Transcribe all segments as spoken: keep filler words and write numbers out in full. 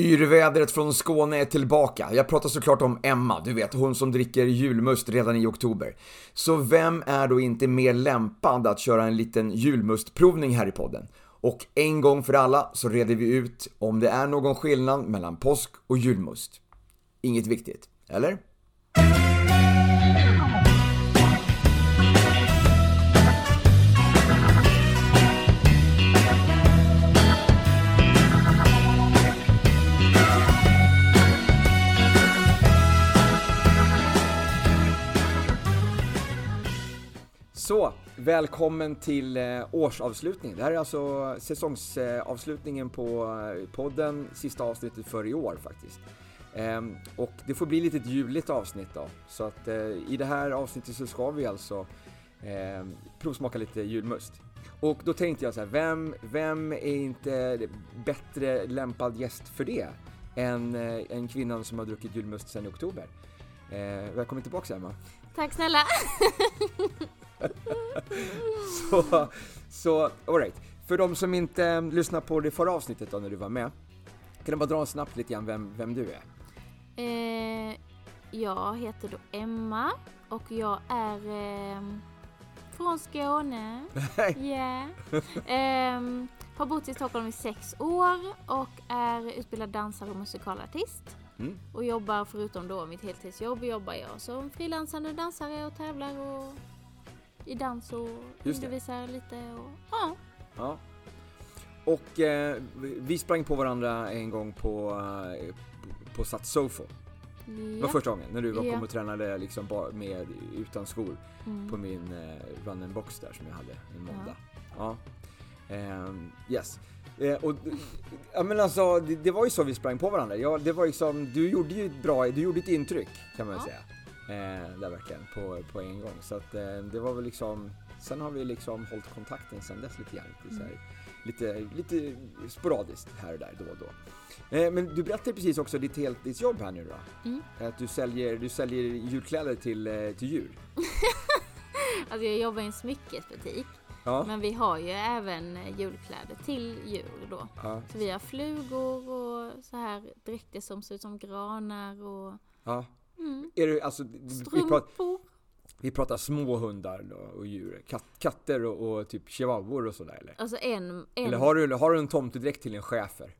Yrvädret från Skåne är tillbaka. Jag pratar såklart om Emma, du vet, hon som dricker julmust redan i oktober. Så vem är då inte mer lämpad att köra en liten julmustprovning här i podden? Och en gång för alla så reder vi ut om det är någon skillnad mellan påsk och julmust. Inget viktigt, eller? Så, välkommen till årsavslutningen. Det här är alltså säsongsavslutningen på podden, sista avsnittet för i år faktiskt. Och det får bli lite ett juligt avsnitt då. Så att i det här avsnittet så ska vi alltså provsmaka lite julmust. Och då tänkte jag så här, vem, vem är inte bättre lämpad gäst för det än en kvinna som har druckit julmust sedan i oktober? Välkommen tillbaka, Emma. Tack snälla. så, så all right. För de som inte lyssnar på det förra avsnittet då när du var med, kan du bara dra snabbt lite grann vem, vem du är? Eh, jag heter då Emma och jag är eh, från Skåne. yeah. eh, har bott i Stockholm i sex år och är utbildad dansare och musikalartist. Mm. Och jobbar förutom då mitt heltidsjobb jobbar jag som frilansande dansare och tävlar och i dans och undervisar lite och ja. ja. Och eh, vi sprang på varandra en gång på eh, på Satsofo. Ja. Det var första gången när du var ja. kom och tränade liksom bara med utan skor mm. på min eh, run and box där som jag hade en måndag. Ja. ja. Eh, yes. Eh, och ja, men alltså det, det var ju så vi sprang på varandra. Ja, det var liksom du gjorde ju bra, du gjorde ett intryck kan man ja. säga. Eh, där verkligen på, på en gång. Så att eh, det var väl liksom. Sen har vi liksom hållit kontakten sen dess lite grann. Mm. Så här, lite, lite sporadiskt här och där då och då. Eh, men du berättade precis också ditt heltidsjobb här nu då. Mm. Att du säljer, du säljer julkläder till, till djur. Alltså jag jobbar i en smyckesbutik. Ja. Men vi har ju även julkläder till djur då. Ja. Så vi har flugor och så här dräkter som ser ut som granar och... Ja. Mm. Är det, alltså, vi, pratar, vi pratar små hundar då, och djur, kat, katter och, och typ chihuahuor och sådär eller? Alltså en, en... Eller har du, har du en tomtedräkt till en schäfer?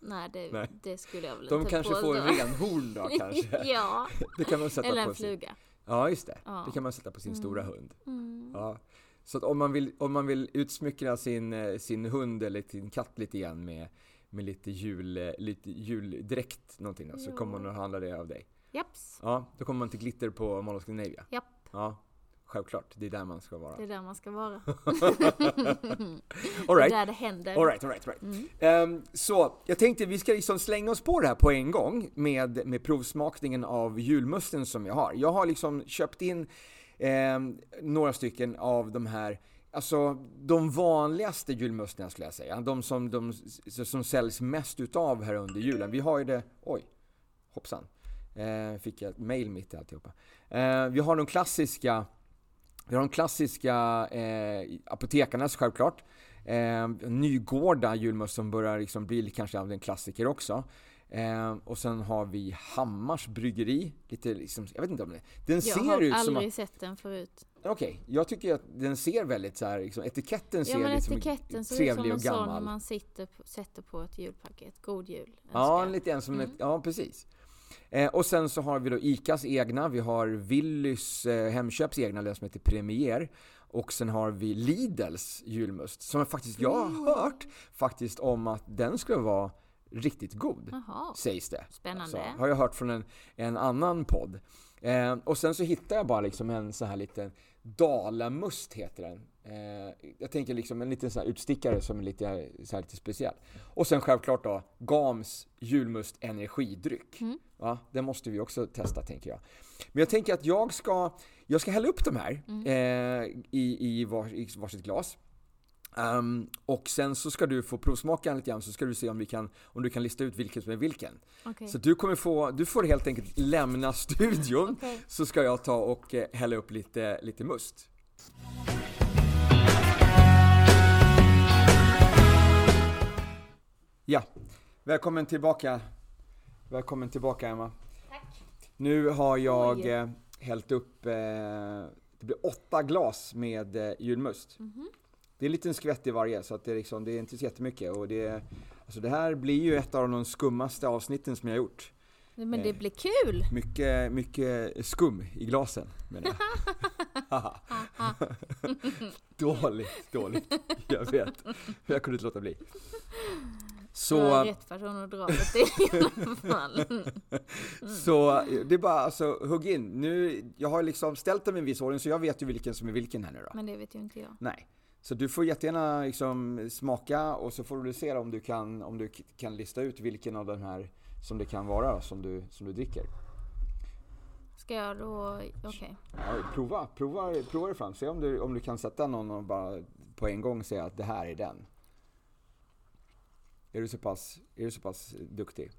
Nej, det, Nej. det skulle jag väl de inte kanske på, får en renhorn då kanske. ja, det kan man sätta eller en på fluga sin... Ja, just det, ja. Det kan man sätta på sin mm. stora hund mm. ja. Så att om man vill, om man vill utsmyckra sin, sin hund eller sin katt lite igen med med lite jul, lite juldräkt någonting så kommer man att handla det av dig. Japs. Ja, då kommer man till Glitter på Maluskinevia. Japp. Ja, självklart. Det är där man ska vara. Det är där man ska vara. all right. Det där det händer. All right, all right, all right. Mm. Um, så jag tänkte vi ska liksom slänga oss på det här på en gång med, med provsmakningen av julmusten som jag har. Jag har liksom köpt in um, några stycken av de här. Alltså de vanligaste julmusterna skulle jag säga. De som, de som säljs mest utav här under julen. Vi har ju det... Oj, hoppsan. Eh, fick jag ett mejl mitt i alltihopa. Eh, vi har de klassiska... Vi har de klassiska eh, apotekarna självklart. Eh, Nygårda julmust som börjar liksom bli kanske en klassiker också. Eh, och sen har vi Hammars bryggeri. Lite liksom, jag vet inte om det. Den jag ser har ut aldrig som att, sett den förut. Okej, okay, jag tycker att den ser väldigt så här, liksom, etiketten ser ja, liksom etiketten trevlig och gammal. Ja, men etiketten ser ut som en sån man sitter på, sätter på ett julpaket. God jul. Önskar. Ja, lite en som mm. ett, ja, precis. Eh, och sen så har vi då Icas egna. Vi har Willys eh, Hemköps egna, den som heter Premier. Och sen har vi Lidls julmust. Som faktiskt jag har mm. hört faktiskt om att den skulle vara riktigt god, aha, sägs det. Spännande. Alltså, har jag hört från en, en annan podd. Eh, och sen så hittar jag bara liksom en så här liten Dalamust heter den. Eh, jag tänker liksom en liten så här utstickare som är lite, så här lite speciell. Och sen självklart då Gams julmust energidryck. Mm. Ja, det måste vi också testa tänker jag. Men jag tänker att jag ska jag ska hälla upp de här mm. eh, i, i, var, i varsitt glas. Um, och sen så ska du få provsmaka lite grann så ska du se om, vi kan, om du kan lista ut vilken som är vilken. Okay. Så du, kommer få, du får helt enkelt lämna studion okay. Så ska jag ta och eh, hälla upp lite, lite must. Ja, Välkommen tillbaka. Välkommen tillbaka, Emma. Tack. Nu har jag eh, hällt upp eh, det blir åtta glas med eh, julmust. Mm-hmm. Det är en liten skvätt i varje, så att det, liksom, det är inte så jättemycket. Och det, alltså det här blir ju ett av de skummaste avsnitten som jag har gjort. Men det blir kul! Eh, mycket, mycket skum i glasen, menar jag. dåligt, dåligt. Jag vet. Jag kunde inte låta bli. Så... Jag är rätt person att dra det i alla fall. Så det är bara, alltså, hugg in. Nu, jag har liksom ställt dem i en viss ordning, så jag vet ju vilken som är vilken här nu då. Men det vet ju inte jag. Nej. Så du får jättegärna liksom smaka, och så får du se om du kan, om du kan lista ut vilken av den här som det kan vara som du, som du dricker. Ska jag då... Okej. Okay. Ja, prova, prova, prova det fram. Se om du, om du kan sätta någon och bara på en gång säga att det här är den. Är du så pass, är du så pass duktig?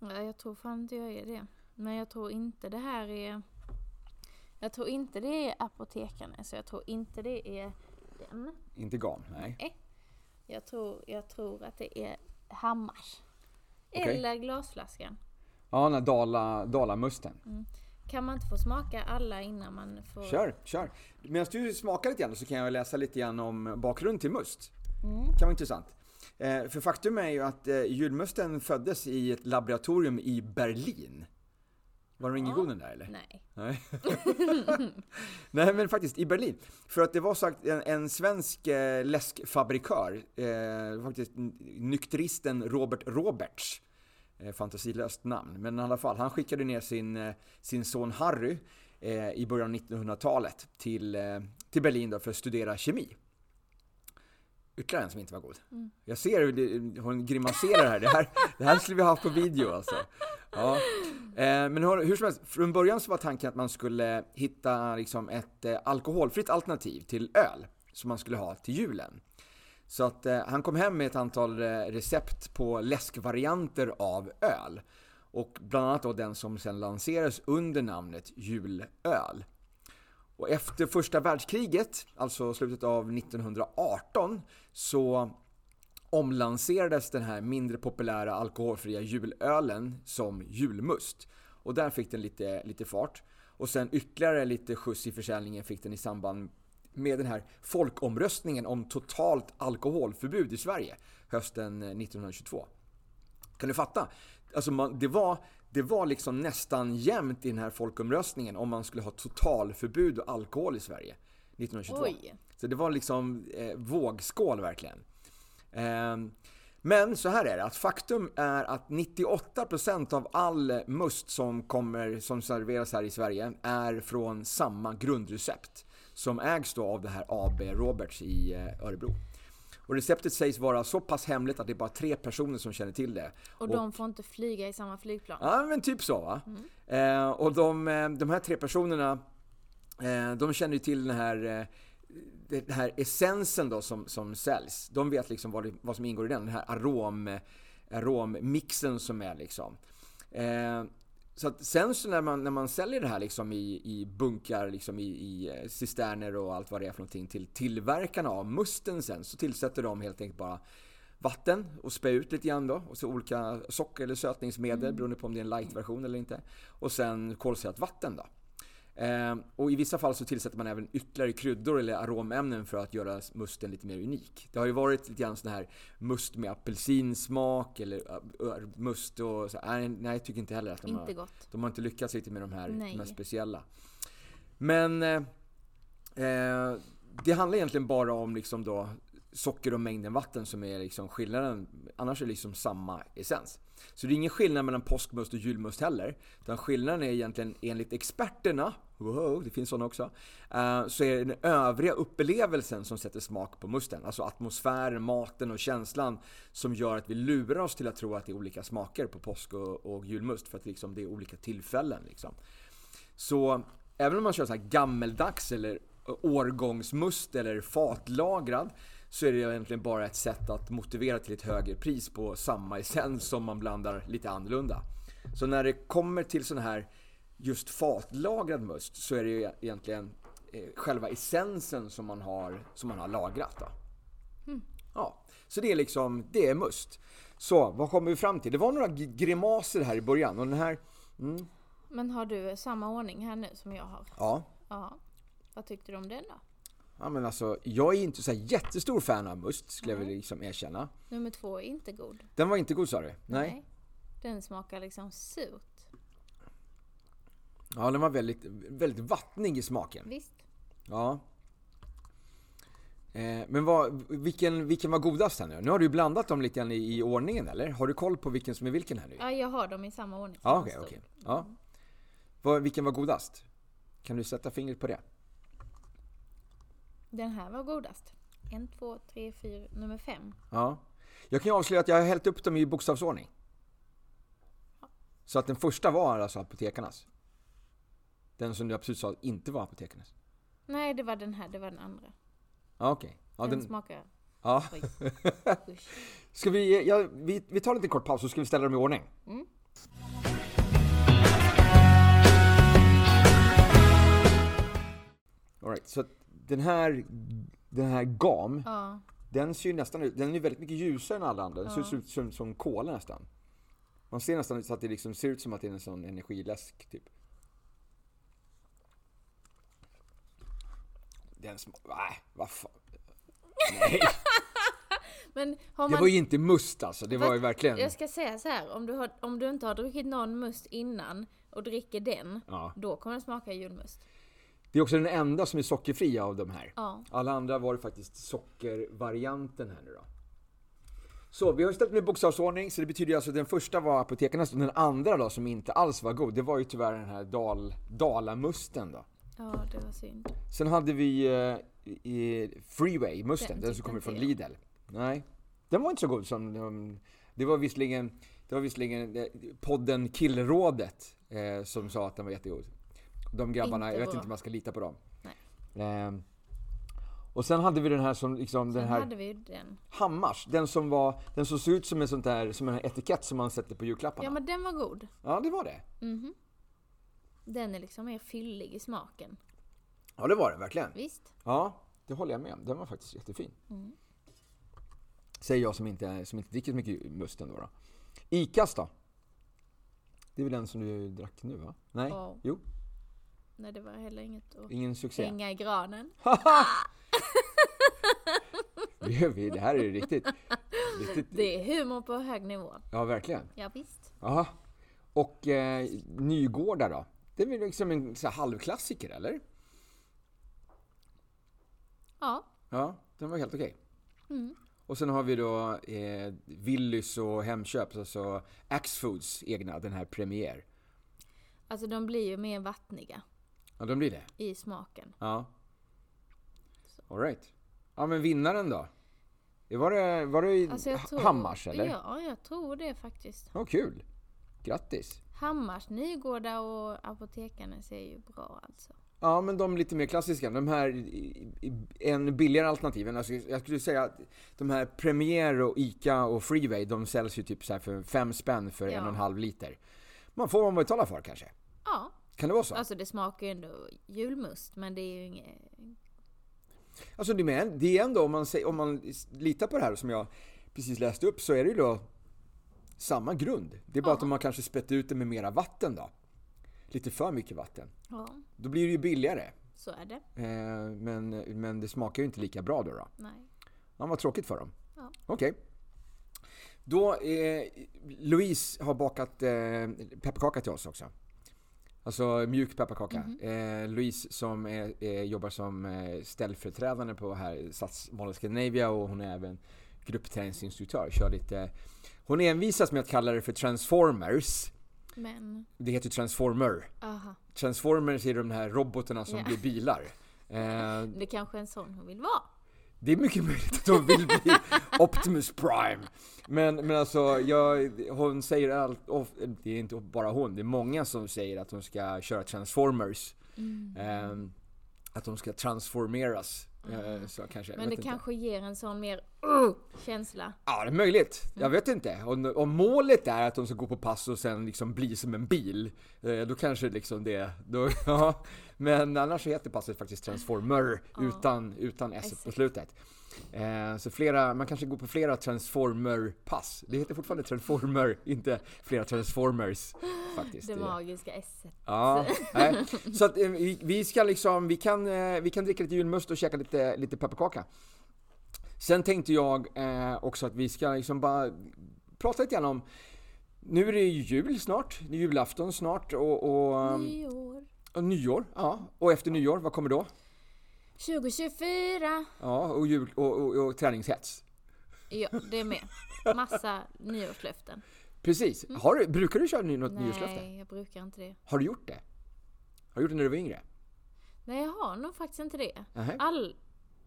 Ja, jag tror fan inte jag är det. Men jag tror inte det här är... Jag tror inte det är Apotekarna. Så jag tror inte det är den. Inte Gam, nej. nej. Jag, tror, jag tror att det är Hammars. Okay. Eller glasflaskan. Ja, den här Dala, Dalamusten. Mm. Kan man inte få smaka alla innan man får... Kör, kör. Medan du smakar lite grann så kan jag läsa lite grann om bakgrund till must. Mm. Kan vara intressant. Eh, för faktum är ju att eh, julmusten föddes i ett laboratorium i Berlin. Var det ingen god den där eller? Nej. Nej. Nej, men faktiskt i Berlin. För att det var sagt en, en svensk eh, läskfabrikör, eh, faktiskt nykteristen Robert Roberts, eh, fantasilöst namn. Men i alla fall, han skickade ner sin, eh, sin son Harry eh, i början av nittonhundratalet till, eh, till Berlin då, för att studera kemi. Ytterligare en som inte var god. Mm. Jag ser hur det, hon grimaserar här. Det här. Det här skulle vi ha på video alltså. Ja. Eh, men hur, hur som helst, från början så var tanken att man skulle hitta liksom, ett eh, alkoholfritt alternativ till öl som man skulle ha till julen. Så att eh, han kom hem med ett antal eh, recept på läskvarianter av öl. Och bland annat då den som sedan lanserades under namnet julöl. Och efter första världskriget, alltså slutet av nittonhundraarton, så omlanserades den här mindre populära alkoholfria julölen som julmust. Och där fick den lite, lite fart. Och sen ytterligare lite skjuts i försäljningen fick den i samband med den här folkomröstningen om totalt alkoholförbud i Sverige hösten nittonhundratjugotvå. Kan du fatta? Alltså man, det var... Det var liksom nästan jämnt i den här folkomröstningen om man skulle ha totalförbud och alkohol i Sverige nittonhundratjugotvå. Oj. Så det var liksom eh, vågskål verkligen. Eh, men så här är det. Att faktum är att nittioåtta procent av all must som, kommer, som serveras här i Sverige är från samma grundrecept som ägs då av det här A B Roberts i eh, Örebro. Och receptet sägs vara så pass hemligt att det är bara tre personer som känner till det. Och, och de får inte flyga i samma flygplan. Ja, men typ så va? Mm. Eh, och de, de här tre personerna, eh, de känner ju till den här, den här essensen då som, som säljs. De vet liksom vad, det, vad som ingår i den, den här arom, arommixen som är liksom. Eh, så att sen så när man, när man säljer det här liksom i, i bunkar, liksom i, i cisterner och allt vad det är för någonting till tillverkarna av musten sen, så tillsätter de helt enkelt bara vatten och spä ut lite grann då. Och så olika socker eller sötningsmedel mm. beroende på om det är en light-version eller inte. Och sen kolsyrat vatten då. Eh, och i vissa fall så tillsätter man även ytterligare kryddor eller aromämnen för att göra musten lite mer unik. Det har ju varit lite grann sån här must med apelsinsmak eller uh, must och så. Nej, nej, jag tycker inte heller att de inte har, gott. De har inte lyckats riktigt med de här, de här speciella. Men eh, eh, det handlar egentligen bara om liksom då socker och mängden vatten som är liksom skillnaden. Annars är det liksom samma essens. Så det är ingen skillnad mellan påskmust och julmust heller. Utan skillnaden är egentligen enligt experterna, wow, det finns sådana också, så är det den övriga upplevelsen som sätter smak på musten. Alltså atmosfären, maten och känslan som gör att vi lurar oss till att tro att det är olika smaker på påsk och, och julmust. För att liksom det är olika tillfällen. Liksom. Så även om man kör så här gammeldags eller årgångsmust eller fatlagrad, så är det egentligen bara ett sätt att motivera till ett högre pris på samma essens som man blandar lite annorlunda. Så när det kommer till sån här just fatlagrad must så är det ju egentligen själva essensen som man har, som man har lagrat. Då. Mm. Ja. Så det är liksom, det är must. Så, vad kommer vi fram till? Det var några grimaser här i början och den här... Mm. Men har du samma ordning här nu som jag har? Ja. Aha. Vad tyckte du om den då? Ja, men alltså, jag är inte så jättestor fan av must, skulle mm. jag väl liksom erkänna. Nummer två är inte god. Den var inte god, sa du? Nej. Nej. Den smakar liksom surt. Ja, den var väldigt, väldigt vattnig i smaken. Visst. Ja. Eh, men vad, vilken, vilken var godast här nu? Nu har du ju blandat dem lite grann i, i ordningen, eller? Har du koll på vilken som är vilken här nu? Ja, jag har dem i samma ordning. Ja, okej, okej. Okay, okay. Ja. Vad, vilken var godast? Kan du sätta fingret på det? Den här var godast. En, två, tre, fyra, nummer fem. Ja. Jag kan ju avslöja att jag har hällt upp dem i bokstavsordning. Ja. Så att den första var alltså apotekarnas. Den som du absolut sa inte var apotekarnas. Nej, det var den här. Det var den andra. Ja, okej. Okay. Ja, den, den smakar... Ja. Ska vi, ja, vi, vi tar lite kort paus så ska vi ställa dem i ordning. Mm. All right, så... Den här, den här gam, ja. den ser ju nästan ut, den är väldigt mycket ljusare än alla andra. Den ja. ser ut som, som kola nästan. Man ser nästan så att det liksom ser ut som att det är en sån energiläsk typ. Den sm- nej, vad fan. Nej. Men har man... Det var ju inte must alltså, det var ju verkligen... Jag ska säga så här, om du, har, om du inte har druckit någon must innan och dricker den, ja. då kommer den smaka julmust. Det är också den enda som är sockerfria av de här. Ja. Alla andra var det faktiskt sockervarianten här nu då. Så vi har ställt med bokstavsordning, så det betyder alltså att den första var apotekarnas och den andra då som inte alls var god. Det var ju tyvärr den här dal, dalamusten då. Ja, det var synd. Sen hade vi eh, i Freeway musten, den, den som kommer från Lidl. Nej, den var inte så god som um, det var visserligen det var visserligen eh, podden Killrådet eh, som sa att den var jättegod. De grabbarna, inte jag vet inte om man ska lita på dem. Nej. Ehm, och sen hade vi den här som liksom sen den här hade vi den. Hammars, den som var den som såg ut som en sånt där som en etikett som man sätter på julklapparna. Ja, men den var god. Ja, det var det. Mhm. Den är liksom mer fyllig i smaken. Ja, det var den verkligen. Visst. Ja, det håller jag med. Den var faktiskt jättefin. Mm. Säger jag som inte som inte dricker så mycket must ändå då. Icas då? Det är väl den som du drack nu va? Nej. Oh. Jo. Nej, det var heller inget att Ingen succé. hänga i granen. Det här är ju riktigt, riktigt... Det är humor på hög nivå. Ja, verkligen. Ja, visst. Aha. Och eh, Nygård då? Det är väl liksom en så här, halvklassiker, eller? Ja. Ja, den var helt okej. Okay. Mm. Och sen har vi då eh, Willys och Hemköp, alltså Axfoods egna, den här Premier. Alltså, de blir ju mer vattniga. Ja, de blir det. I smaken. Ja. All right. Ja, men vinnaren då? Var det, var det alltså tror, Hammars, eller? Ja, jag tror det faktiskt. Åh, oh, kul. Grattis. Hammars, Nygård och apotekarna ser ju bra alltså. Ja, men de lite mer klassiska. De här en billigare alternativen. Alltså, jag skulle säga att de här Premier och Ica och Freeway, de säljs ju typ så här för fem spänn för ja. en och en halv liter. Man får vad man betalar för kanske. Ja. Kan det vara så? Alltså det smakar ju ändå julmust, men det är ju inget... Alltså det är, det är ändå, om man, säger, om man litar på det här som jag precis läste upp, så är det ju då samma grund. Det är bara ja. att man kanske spett ut det med mera vatten då. Lite för mycket vatten. Ja. Då blir det ju billigare. Så är det. Eh, men, men det smakar ju inte lika bra då då. Nej. Ja, vad tråkigt för dem. Ja. Okej. Okay. Då, eh, Louise har bakat eh, pepparkaka till oss också. Alltså mjuk pepparkaka. Mm-hmm. Eh, Louise som är, eh, jobbar som eh, ställföreträdande på här Sats Maluskinevia, och hon är även gruppträningsinstruktör. Kör lite, hon envisas med att kalla det för Transformers. Men. Det heter Transformer. Aha. Transformers är de här robotarna som yeah. blir bilar. Eh, det kanske är en sån hon vill vara. Det är mycket möjligt att hon vill bli Optimus Prime. Men, men alltså, jag, hon säger allt, det är inte bara hon, det är många som säger att hon ska köra Transformers. Mm. Eh, att de ska transformeras. Mm. Eh, så kanske, men det inte. kanske ger en sån mer uh, känsla. Ja, det är möjligt. Jag vet inte. Om, om målet är att de ska gå på pass och sen liksom bli som en bil, eh, då kanske liksom det... Då, ja. Men annars heter passet faktiskt Transformer, ja. utan, utan S på slutet. Eh, så flera, man kanske går på flera transformer-pass. Det heter fortfarande transformer, inte flera transformers faktiskt. Det magiska S. Ja, nej. Så att, eh, vi ska liksom, vi kan, eh, vi kan dricka lite julmust och käka lite, lite pepparkaka. Sen tänkte jag eh, också att vi ska liksom bara prata lite grann om, nu är det ju jul snart, det är julafton snart och, och nyår. Och nyår, ja. Och efter nyår, vad kommer då? tjugo tjugofyra. Ja, och, jul, och, och, och träningshets. Ja, det är med. Massa nyårslöften. Precis. Mm. Har du, brukar du köra något Nej, nyårslöfte? Nej, jag brukar inte det. Har du gjort det? Har du gjort det när du var yngre? Nej, jag har nog faktiskt inte det. Uh-huh. All...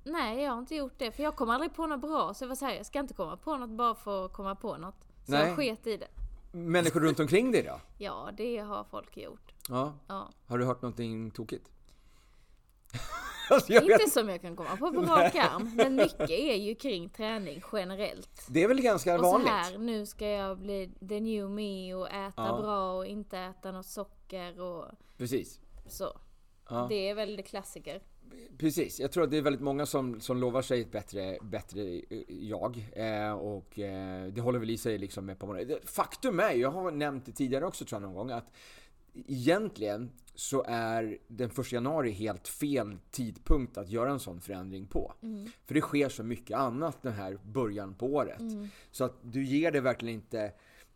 Nej, jag har inte gjort det. För jag kom aldrig på något bra. Så jag var så här, jag ska inte komma på något bara för att komma på något. Så Nej. jag sket i det. Människor runt omkring dig då? Ja, det har folk gjort. Ja. Ja. Har du hört någonting tokigt? Alltså, inte vet. Som jag kan komma på på rak arm, men mycket är ju kring träning generellt. Det är väl ganska och vanligt. Och så här, nu ska jag bli the new me och äta ja. bra och inte äta något socker och precis. Så. Ja. Det är väl det klassiker. Precis, jag tror att det är väldigt många som, som lovar sig ett bättre, bättre jag eh, och eh, det håller väl i sig liksom med på morgonen. Faktum är, jag har nämnt det tidigare också tror jag någon gång, att egentligen så är den första januari helt fel tidpunkt att göra en sån förändring på. Mm. För det sker så mycket annat den här början på året. Mm. Så att du ger det verkligen inte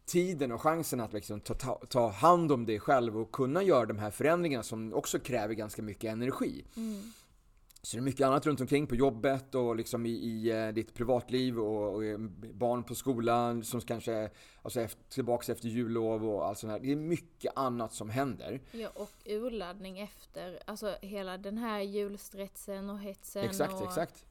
tiden och chansen att liksom ta, ta, ta hand om dig själv och kunna göra de här förändringarna som också kräver ganska mycket energi. Mm. Så det är mycket annat runt omkring på jobbet och liksom i, i ditt privatliv och, och barn på skolan som kanske alltså efter, tillbaka efter jullov och allt sånt här. Det är mycket annat som händer. Ja, och urladdning efter. Alltså hela den här julstretsen och hetsen. Exakt, och exakt.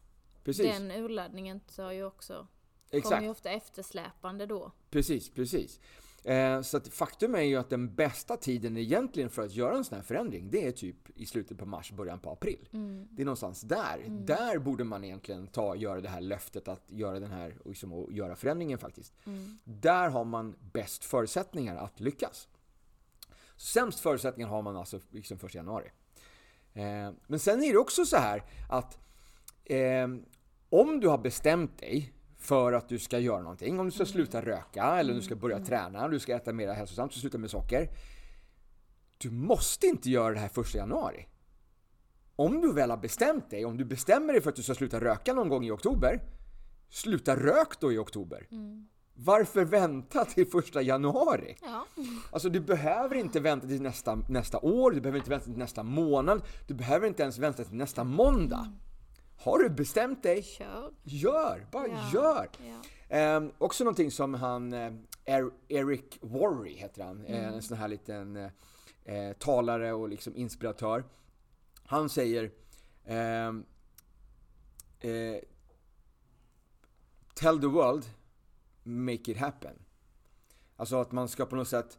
Precis. Den urladdningen tar ju också, exakt. Kommer ju ofta eftersläpande då. Precis, precis. Eh, så att faktum är ju att den bästa tiden egentligen för att göra en sån här förändring, det är typ i slutet på mars, början på april. Mm. Det är någonstans där. Mm. Där borde man egentligen ta, göra det här löftet att göra den här och liksom, göra förändringen faktiskt. Mm. Där har man bäst förutsättningar att lyckas. Sämst förutsättningar har man alltså liksom första januari. Eh, men sen är det också så här att eh, om du har bestämt dig för att du ska göra någonting. Om du ska sluta röka eller du ska börja träna, du ska äta mer hälsosamt, så sluta med socker. Du måste inte göra det här första januari. Om du väl har bestämt dig, om du bestämmer dig för att du ska sluta röka någon gång i oktober, sluta rök då i oktober. Mm. Varför vänta till första januari? Ja. Alltså du behöver inte vänta till nästa, nästa år, du behöver inte vänta till nästa månad, du behöver inte ens vänta till nästa måndag. Har du bestämt dig? Kör. Gör, bara ja. gör. Ja. Eh, också någonting som han, eh, Eric Worre heter han, mm. eh, en sån här liten eh, talare och liksom inspiratör. Han säger eh, eh, tell the world, make it happen. Alltså att man ska på något sätt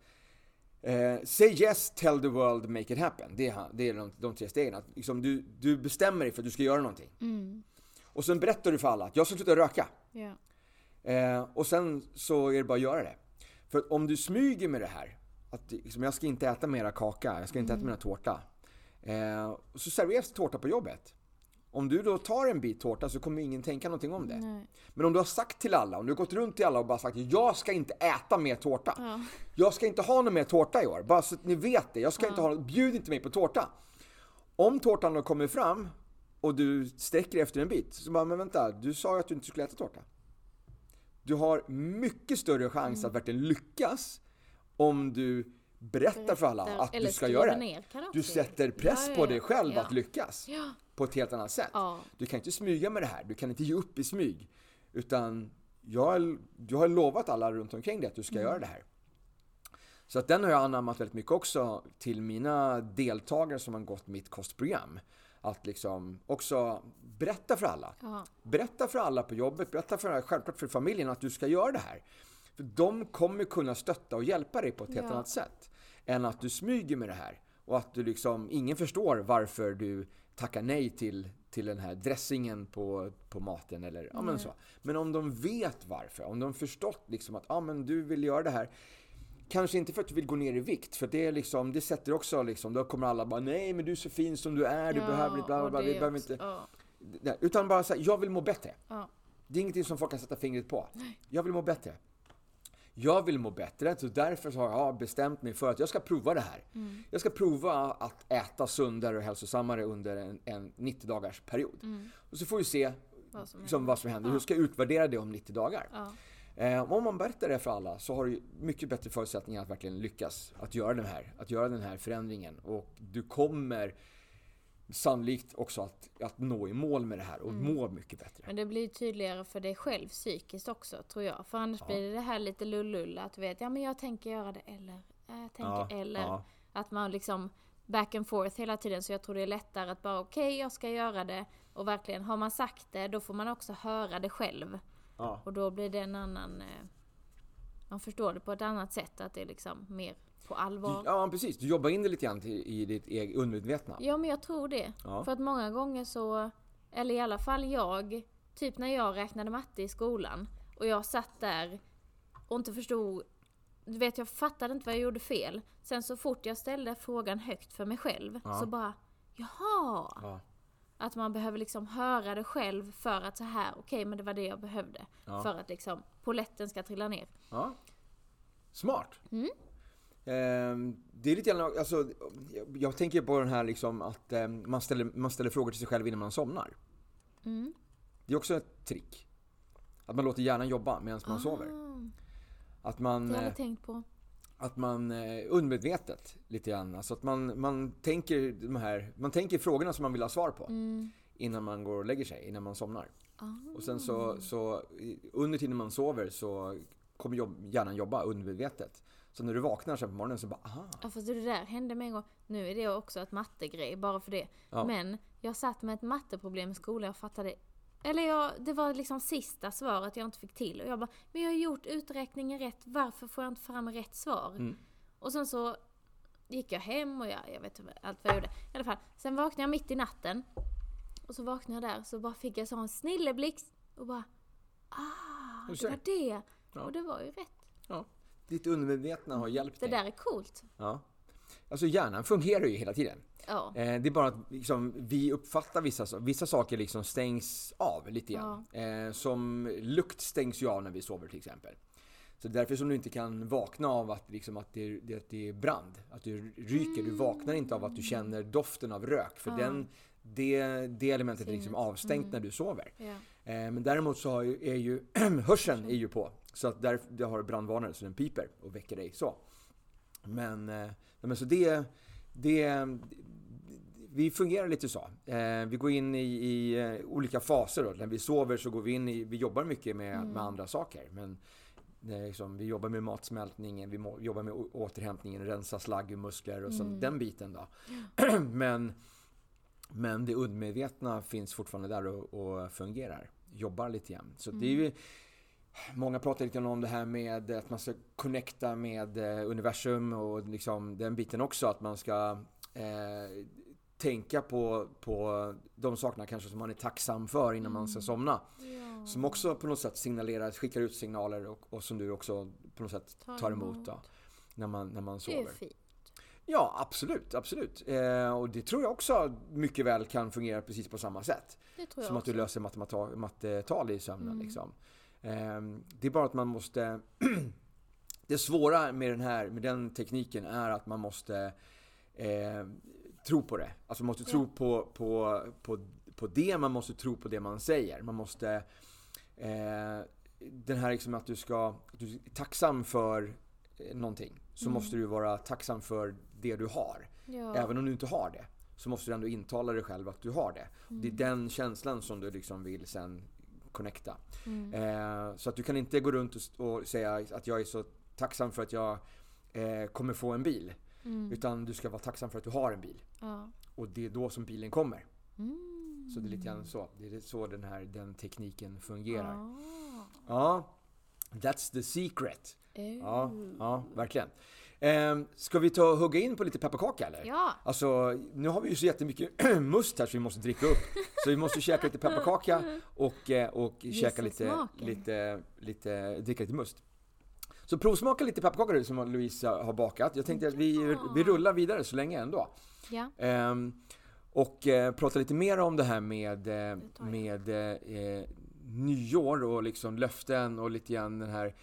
Eh, say yes, tell the world, make it happen. Det är, det är de, de tre stegen. Att, liksom, du, du bestämmer dig för att du ska göra någonting. Mm. Och sen berättar du för alla att jag ska sluta röka. Yeah. Eh, och sen så är det bara att göra det. För om du smyger med det här, att liksom, jag ska inte äta mera kaka, jag ska inte mm. äta mina tårta. Eh, så serveras tårta på jobbet. Om du då tar en bit tårta så kommer ingen tänka någonting om det. Nej. Men om du har sagt till alla, om du har gått runt till alla och bara sagt jag ska inte äta mer tårta. Ja. Jag ska inte ha någon mer tårta i år. Bara så att ni vet det. Jag ska ja. inte ha, bjud inte mig på tårta. Om tårtan då kommer fram och du sträcker efter en bit så bara, men vänta, du sa ju att du inte skulle äta tårta. Du har mycket större chans mm. att verkligen lyckas om du berättar, berättar för alla att du ska göra det. Du sätter press ja, ja, ja. på dig själv ja. att lyckas. Ja. På ett helt annat sätt. Ja. Du kan inte smyga med det här. Du kan inte ge upp i smyg. Utan jag, jag har lovat alla runt omkring dig att du ska mm. göra det här. Så att den har jag anammat väldigt mycket också till mina deltagare som har gått mitt kostprogram. Att liksom också berätta för alla. Aha. Berätta för alla på jobbet. Berätta för alla, självklart för familjen att du ska göra det här. För de kommer kunna stötta och hjälpa dig på ett helt ja. annat sätt. Än att du smyger med det här. Och att du liksom, ingen förstår varför du tacka nej till, till den här dressingen på, på maten eller ja, men så. Men om de vet varför, om de förstått liksom att ah, men du vill göra det här, kanske inte för att du vill gå ner i vikt, för det, är liksom, det sätter också liksom, då kommer alla bara nej men du är så fin som du är, du ja, behöver, bla, bla, bla, det behöver inte. Ja. utan bara säga jag vill må bättre. Ja. Det är ingenting som folk kan sätta fingret på. Nej. Jag vill må bättre. Jag vill må bättre, så därför så har jag bestämt mig för att jag ska prova det här. Mm. Jag ska prova att äta sundare och hälsosammare under en, en nittio dagars period. Mm. Och så får vi se vad som liksom, händer. Vad som händer. Ja. Hur ska jag utvärdera det om nittio dagar? Ja. Eh, om man berättar det för alla så har du mycket bättre förutsättningar att verkligen lyckas att göra den här, att göra den här förändringen. Och du kommer sannolikt också att, att nå i mål med det här och mm. må mycket bättre. Men det blir tydligare för dig själv psykiskt också, tror jag. För annars ja. blir det här lite lullulla, att du vet, ja men jag tänker göra det eller jag tänker ja, eller ja. Att man liksom back and forth hela tiden. Så jag tror det är lättare att bara okej, okay, jag ska göra det. Och verkligen, har man sagt det, då får man också höra det själv. Ja. Och då blir det en annan, man förstår det på ett annat sätt, att det är liksom mer på allvar. Ja, precis. Du jobbar in det lite grann i ditt eget undermedvetna. Ja, men jag tror det. Ja. För att många gånger så, eller i alla fall jag, typ när jag räknade matte i skolan och jag satt där och inte förstod, du vet, jag fattade inte vad jag gjorde fel. Sen så fort jag ställde frågan högt för mig själv ja. så bara, jaha! Ja. Att man behöver liksom höra det själv för att så här, okej, okay, men det var det jag behövde. Ja. För att liksom poletten ska trilla ner. Ja. Smart! Mm. Det är lite gärna, alltså, jag tänker på den här liksom att man ställer, man ställer frågor till sig själv innan man somnar. Mm. Det är också ett trick. Att man låter hjärnan jobba medan man ah. sover. Att man, det har jag tänkt på. Att man undermedvetet lite grann. Alltså att man, man, tänker de här, man tänker frågorna som man vill ha svar på mm. innan man går och lägger sig, innan man somnar. Ah. Och sen så, så under tiden man sover så kommer jobb, hjärnan jobba undermedvetet. Så när du vaknar sen på morgonen så bara, aha. Ja, fast det där hände mig en gång. Nu är det också ett mattegrej, bara för det. Ja. Men jag satt med ett matteproblem i skolan, jag fattade, eller jag, det var liksom sista svaret jag inte fick till. Och jag bara, men jag har gjort uträkningen rätt, varför får jag inte fram rätt svar? Mm. Och sen så gick jag hem och jag, jag vet inte allt vad jag gjorde. I alla fall, sen vaknade jag mitt i natten. Och så vaknade jag där, så bara fick jag så en snilleblixt och bara, ah, det var det. Ja. Och det var ju rätt. Ja. Ditt undermedvetna har hjälpt dig. Det där är coolt. Ja. Alltså hjärnan fungerar ju hela tiden. Ja. Eh, det är bara att liksom, vi uppfattar vissa, vissa saker liksom stängs av lite grann. Ja. Eh, som lukt stängs ju av när vi sover till exempel. Så därför som du inte kan vakna av att, liksom, att, det, det, att det är brand. Att du ryker. Mm. Du vaknar inte av att du känner doften av rök. För ja. den, det, det elementet Fint. är liksom avstängt mm. när du sover. Ja. Eh, men däremot så har ju, är ju hörseln är ju på. Så att där, där har du brandvarnare så den piper och väcker dig så. Men, men så det, det, vi fungerar lite så. Vi går in i, i olika faser då. När vi sover så går vi in i, vi jobbar mycket med, mm. med andra saker. Men liksom, vi jobbar med matsmältningen, vi jobbar med återhämtningen, rensa slagg och muskler och sånt, mm. den biten då. men, men det undermedvetna finns fortfarande där och, och fungerar. Jobbar lite grann. Så mm. det är ju, många pratar lite om det här med att man ska connecta med universum och liksom den biten också. Att man ska eh, tänka på, på de sakerna kanske som man är tacksam för innan mm. man ska somna. Ja. Som också på något sätt signalerar, skickar ut signaler och, och som du också på något sätt tar emot då, när, man, när man sover. Det är fint. Ja, absolut. absolut. Eh, och det tror jag också mycket väl kan fungera precis på samma sätt. Det tror jag som också. Att du löser matemata- mattetal i sömnen mm. liksom. Det är bara att man måste det svåra med den här med den tekniken är att man måste eh, tro på det. Alltså man måste ja. tro på, på, på, på det, man måste tro på det man säger. Man måste eh, den här liksom att du ska att du är tacksam för någonting så mm. måste du vara tacksam för det du har. Ja. Även om du inte har det så måste du ändå intala dig själv att du har det. Mm. Det är den känslan som du liksom vill sen connecta. Mm. Eh, så att du kan inte gå runt och, st- och säga att jag är så tacksam för att jag eh, kommer få en bil. Mm. Utan du ska vara tacksam för att du har en bil. Ja. Och det är då som bilen kommer. Mm. Så det är lite grann så. Det är så den här den tekniken fungerar. Ja. ja. That's the secret. Oh. Ja, ja, verkligen. Eh, ska vi ta och hugga in på lite pepparkaka eller? Ja. Alltså, nu har vi ju så jättemycket must här så vi måste dricka upp. Så vi måste käka lite pepparkaka och, eh, och käka lite, lite, lite, dricka lite must. Så provsmaka lite pepparkaka som Louise har bakat. Jag tänkte att vi, vi rullar vidare så länge ändå. Ja. Eh, och eh, prata lite mer om det här med, eh, med eh, nyår och liksom löften och lite grann den här.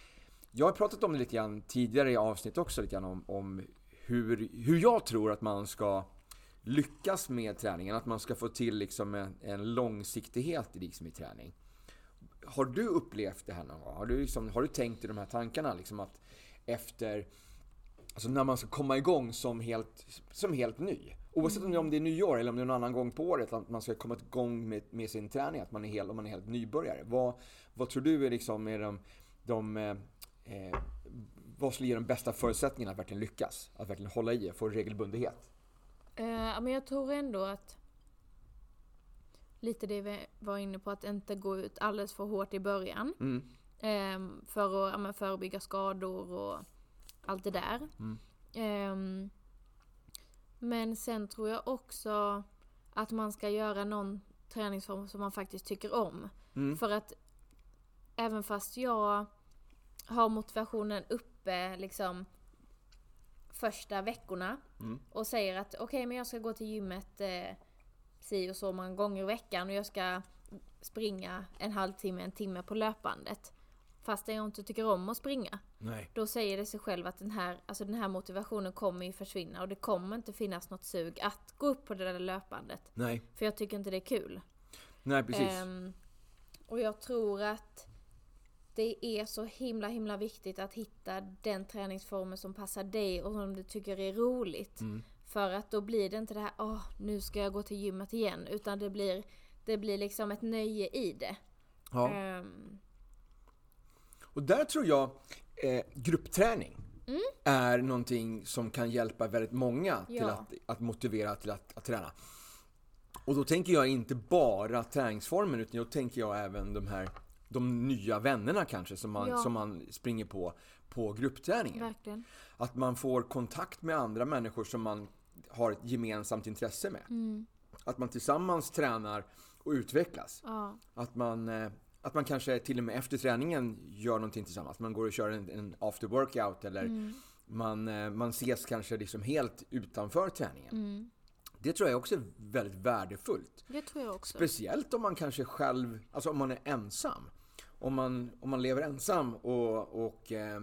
Jag har pratat om det lite grann tidigare i avsnitt också, lite grann om, om hur, hur jag tror att man ska lyckas med träningen, att man ska få till liksom en, en långsiktighet liksom i träning. Har du upplevt det här någon gång? Har du, liksom, har du tänkt i de här tankarna liksom att efter, alltså när man ska komma igång som helt, som helt ny, oavsett mm. om det är nyår eller om det är någon annan gång på året, att man ska komma igång med, med sin träning, att man är helt, om man är helt nybörjare. Vad, vad tror du är liksom är de, de eh, vad skulle ge de bästa förutsättningarna att verkligen lyckas, att verkligen hålla i, få regelbundenhet? Eh, men jag tror ändå att lite det vi var inne på, att inte gå ut alldeles för hårt i början mm. eh, för att ja, förebygga skador och allt det där. Mm. Eh, men sen tror jag också att man ska göra någon träningsform som man faktiskt tycker om. Mm. För att även fast jag har motivationen uppe liksom första veckorna mm. och säger att okej okay, men jag ska gå till gymmet eh, si och så många gånger i veckan och jag ska springa en halvtimme, en timme på löpandet, fast jag inte tycker om att springa. Nej. Då säger det sig själv att den här, alltså den här motivationen kommer ju försvinna och det kommer inte finnas något sug att gå upp på det där löpandet. Nej. För jag tycker inte det är kul. Nej, precis. Um, och jag tror att det är så himla himla viktigt att hitta den träningsformen som passar dig och som du tycker är roligt. Mm. För att då blir det inte det här, åh, nu ska jag gå till gymmet igen. Utan det blir, det blir liksom ett nöje i det. Ja. Um. Och där tror jag eh, gruppträning mm. är någonting som kan hjälpa väldigt många ja. till att, att motivera till att, att träna. Och då tänker jag inte bara träningsformen, utan då tänker jag även de här de nya vännerna kanske som man, ja. som man springer på på gruppträningen. Verkligen. Att man får kontakt med andra människor som man har ett gemensamt intresse med. Mm. Att man tillsammans tränar och utvecklas. Ja. Att man att man kanske till och med efter träningen gör någonting tillsammans. Man går och kör en, en after workout eller mm. man man ses kanske liksom helt utanför träningen. Mm. Det tror jag också är väldigt värdefullt. Det tror jag också. Speciellt om man kanske själv, alltså om man är ensam. Om man, om man lever ensam och, och eh,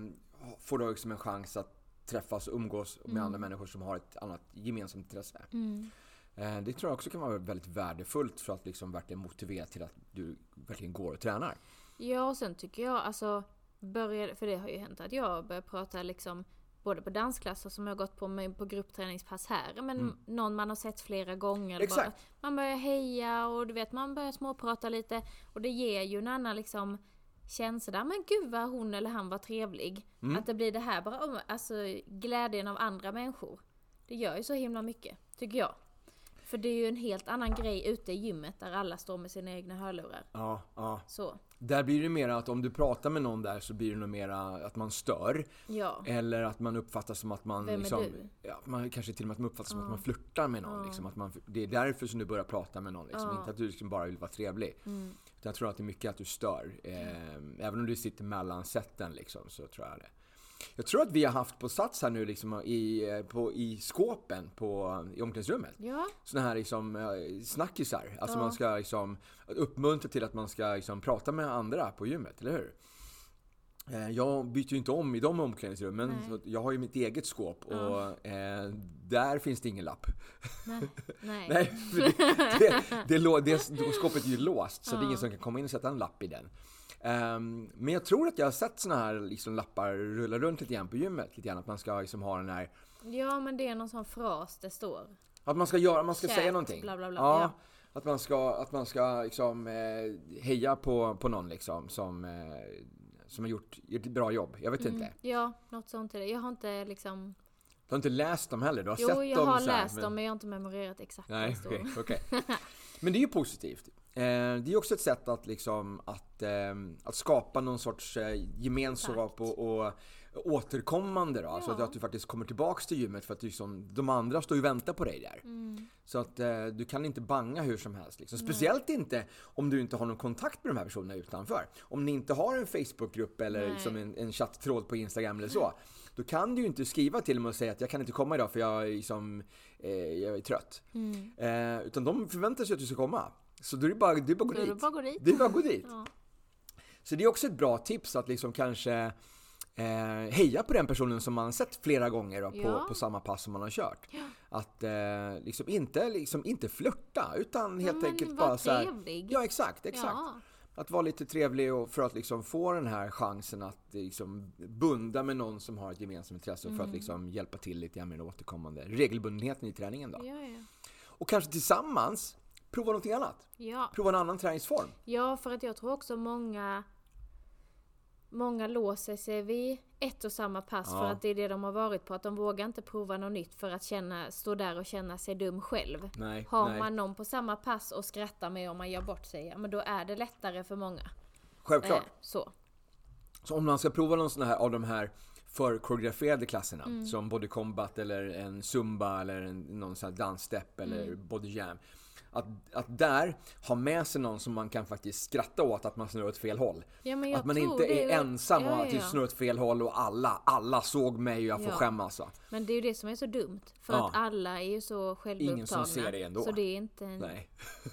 får då liksom en chans att träffas och umgås mm. med andra människor som har ett annat gemensamt intresse. Mm. Eh, det tror jag också kan vara väldigt värdefullt för att liksom verkligen motivera till att du verkligen går och tränar. Ja, och sen tycker jag, alltså, började, för det har ju hänt att jag börjar prata liksom både på dansklasser som jag har gått på med på gruppträningspass här, men mm. någon man har sett flera gånger. Exakt. Bara, man börjar heja och du vet, man börjar småprata lite och det ger ju en annan liksom känsla där, men gud vad hon eller han var trevlig. Mm. Att det blir det här bara, alltså glädjen av andra människor. Det gör ju så himla mycket, tycker jag. För det är ju en helt annan grej ute i gymmet där alla står med sina egna hörlurar. Ja, ja. Så. Där blir det mer att om du pratar med någon där så blir det nog mer att man stör. Ja. Eller att man uppfattas som att man... Vem är liksom, du? Ja, man kanske till och med att man uppfattas ja. som att man flirtar med någon. Ja. Liksom, att man, det är därför som du börjar prata med någon. Liksom, ja. Inte att du liksom bara vill vara trevlig. Mm. Utan jag tror att det är mycket att du stör. Eh, mm. Även om du sitter mellan sätten liksom, så tror jag det. Jag tror att vi har haft på Sats här nu liksom, i, på, i skåpen på, i omklädningsrummet. Ja. Såna här liksom, snackisar. Alltså ja. man ska liksom, uppmuntra till att man ska liksom, prata med andra på gymmet, eller hur? Jag byter ju inte om i de omklädningsrummen. Så jag har ju mitt eget skåp och ja. eh, där finns det ingen lapp. Nej, nej. nej det, det, det, det, det, skåpet är ju låst så ja. det är ingen som kan komma in och sätta en lapp i den. Um, men jag tror att jag har sett såna här liksom, lappar rulla runt lite grann på gymmet. Lite grann att man ska liksom, ha den här... Ja, men det är någon sån fras det står. Att man ska, göra, man ska Kät, säga någonting. Bla, bla, bla. Ja, ja. Att man ska, att man ska liksom, eh, heja på, på någon liksom, som, eh, som har gjort ett bra jobb. Jag vet mm. inte. Ja, något sånt till det. Jag har inte liksom... Du har inte läst dem heller? Du har jo, sett jag dem har så här, läst men... dem men jag har inte memorerat exakt. Nej, okej. Okay, okay. Men det är ju positivt. Det är också ett sätt att, liksom, att, att skapa någon sorts gemenskap och, och återkommande då. Ja. Så att, att du faktiskt kommer tillbaka till gymmet för att liksom, de andra står ju och väntar på dig där. Mm. Så att du kan inte banga hur som helst. Liksom. Speciellt inte om du inte har någon kontakt med de här personerna utanför. Om ni inte har en Facebookgrupp eller liksom en, en chatttråd på Instagram eller så. Då kan du ju inte skriva till dem och säga att jag kan inte komma idag för jag, liksom, eh, jag är trött. Mm. Eh, utan de förväntar sig att du ska komma. Så du är bara du bara går dit. Bara går dit. Du bara går dit. Ja. Så det är också ett bra tips att liksom kanske eh, heja på den personen som man har sett flera gånger då, på, ja. på samma pass som man har kört. Ja. Att eh, liksom inte liksom inte flirta utan helt ja, enkelt bara så här, ja exakt, exakt. Ja. Att vara lite trevlig och för att liksom få den här chansen att liksom bunda med någon som har ett gemensamt intresse mm. för att liksom hjälpa till lite med den återkommande regelbundenheten i träningen då. Ja, ja. Och kanske tillsammans prova någonting annat. Ja. Prova en annan träningsform. Ja, för att jag tror också många många låser sig vid ett och samma pass ja. för att det är det de har varit på. Att de vågar inte prova något nytt för att känna, stå där och känna sig dum själv. Nej, har nej. man någon på samma pass och skrattar med om man gör bort sig, men då är det lättare för många. Självklart. Eh, så. så om man ska prova någon sån här av de här för koreograferade klasserna mm. som body combat eller en zumba eller en, någon sån här dansstep eller mm. body jam. Att, att där ha med sig någon som man kan faktiskt skratta åt att man snurrar åt fel håll. Ja, att man inte är, är ensam ja, ja, ja. och att man snurrar åt fel håll och alla, alla såg mig och jag får ja. skämmas. Alltså. Men det är ju det som är så dumt. För ja. att alla är ju så självupptagna. Ingen som ser det ändå. Så det är inte en Nej.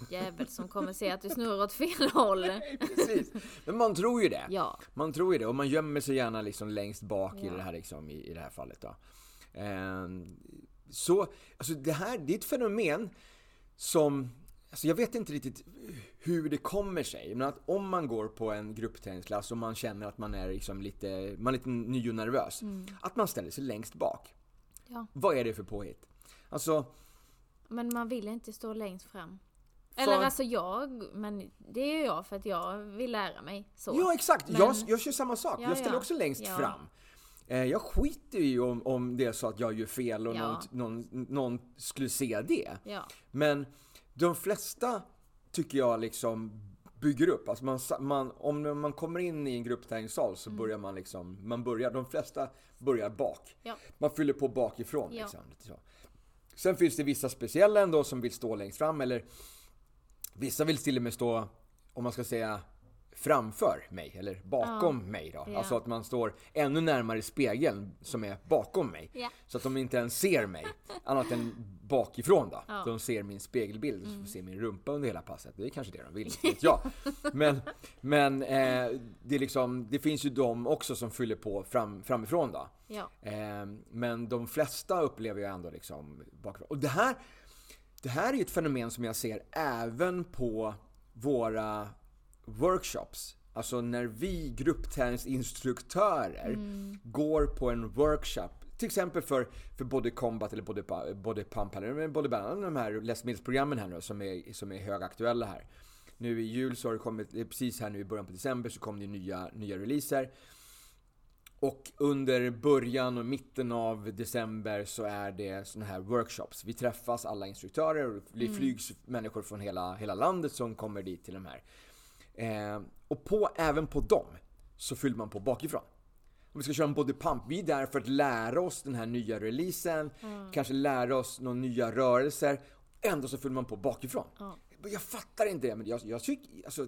jävel som kommer se att du snurrar åt fel håll. Nej, precis. Men man tror ju det. Ja. Man tror ju det. Och man gömmer sig gärna liksom längst bak ja. i, det här liksom, i, i det här fallet. Då. Ehm, så alltså det här det är ett fenomen som, alltså jag vet inte riktigt hur det kommer sig, men att om man går på en gruppträningsklass och man känner att man är, liksom lite, man är lite ny och nervös, mm. att man ställer sig längst bak. Ja. Vad är det för påhitt? Alltså, men man vill inte stå längst fram. För... Eller alltså jag, men det är jag för att jag vill lära mig. Så. Ja, exakt. Men... Jag, jag kör samma sak. Ja, jag ställer ja. också längst ja. fram. Jag skiter ju om, om det är så att jag gör fel och ja. någon, någon, någon skulle se det. Ja. Men de flesta tycker jag liksom bygger upp. Alltså man, man, om man kommer in i en gruppträningssal så mm. börjar man liksom, man börjar, de flesta börjar bak. Ja. Man fyller på bakifrån. Ja. Liksom. Sen finns det vissa speciella ändå som vill stå längst fram, eller vissa vill till och med stå, om man ska säga, framför mig eller bakom oh. mig då. Yeah. Alltså att man står ännu närmare spegeln som är bakom mig. Yeah. Så att de inte ens ser mig annat än bakifrån då. Oh. De ser min spegelbild och mm. ser min rumpa under hela passet. Det är kanske det de vill, vet jag. Men, men eh, det, är liksom, det finns ju de också som fyller på fram, framifrån då. Yeah. Eh, men de flesta upplever jag ändå liksom bakifrån. Och det här, det här är ju ett fenomen som jag ser även på våra workshops, alltså när vi gruppträningsinstruktörer mm. går på en workshop, till exempel för, för body combat eller body, body pump eller body balance, de här läsmedelsprogrammen här nu som är, som är högaktuella här. Nu i jul så har det kommit, precis här nu i början på december så kom det nya, nya releaser, och under början och mitten av december så är det såna här workshops. Vi träffas alla instruktörer, det mm. flygs människor från hela, hela landet som kommer dit till de här. Eh, och på, även på dem så fyller man på bakifrån. Om vi ska köra en body pump, vi är där för att lära oss den här nya releasen, mm. kanske lära oss några nya rörelser, ändå så fyller man på bakifrån. Mm. Jag fattar inte det, men jag, jag, alltså,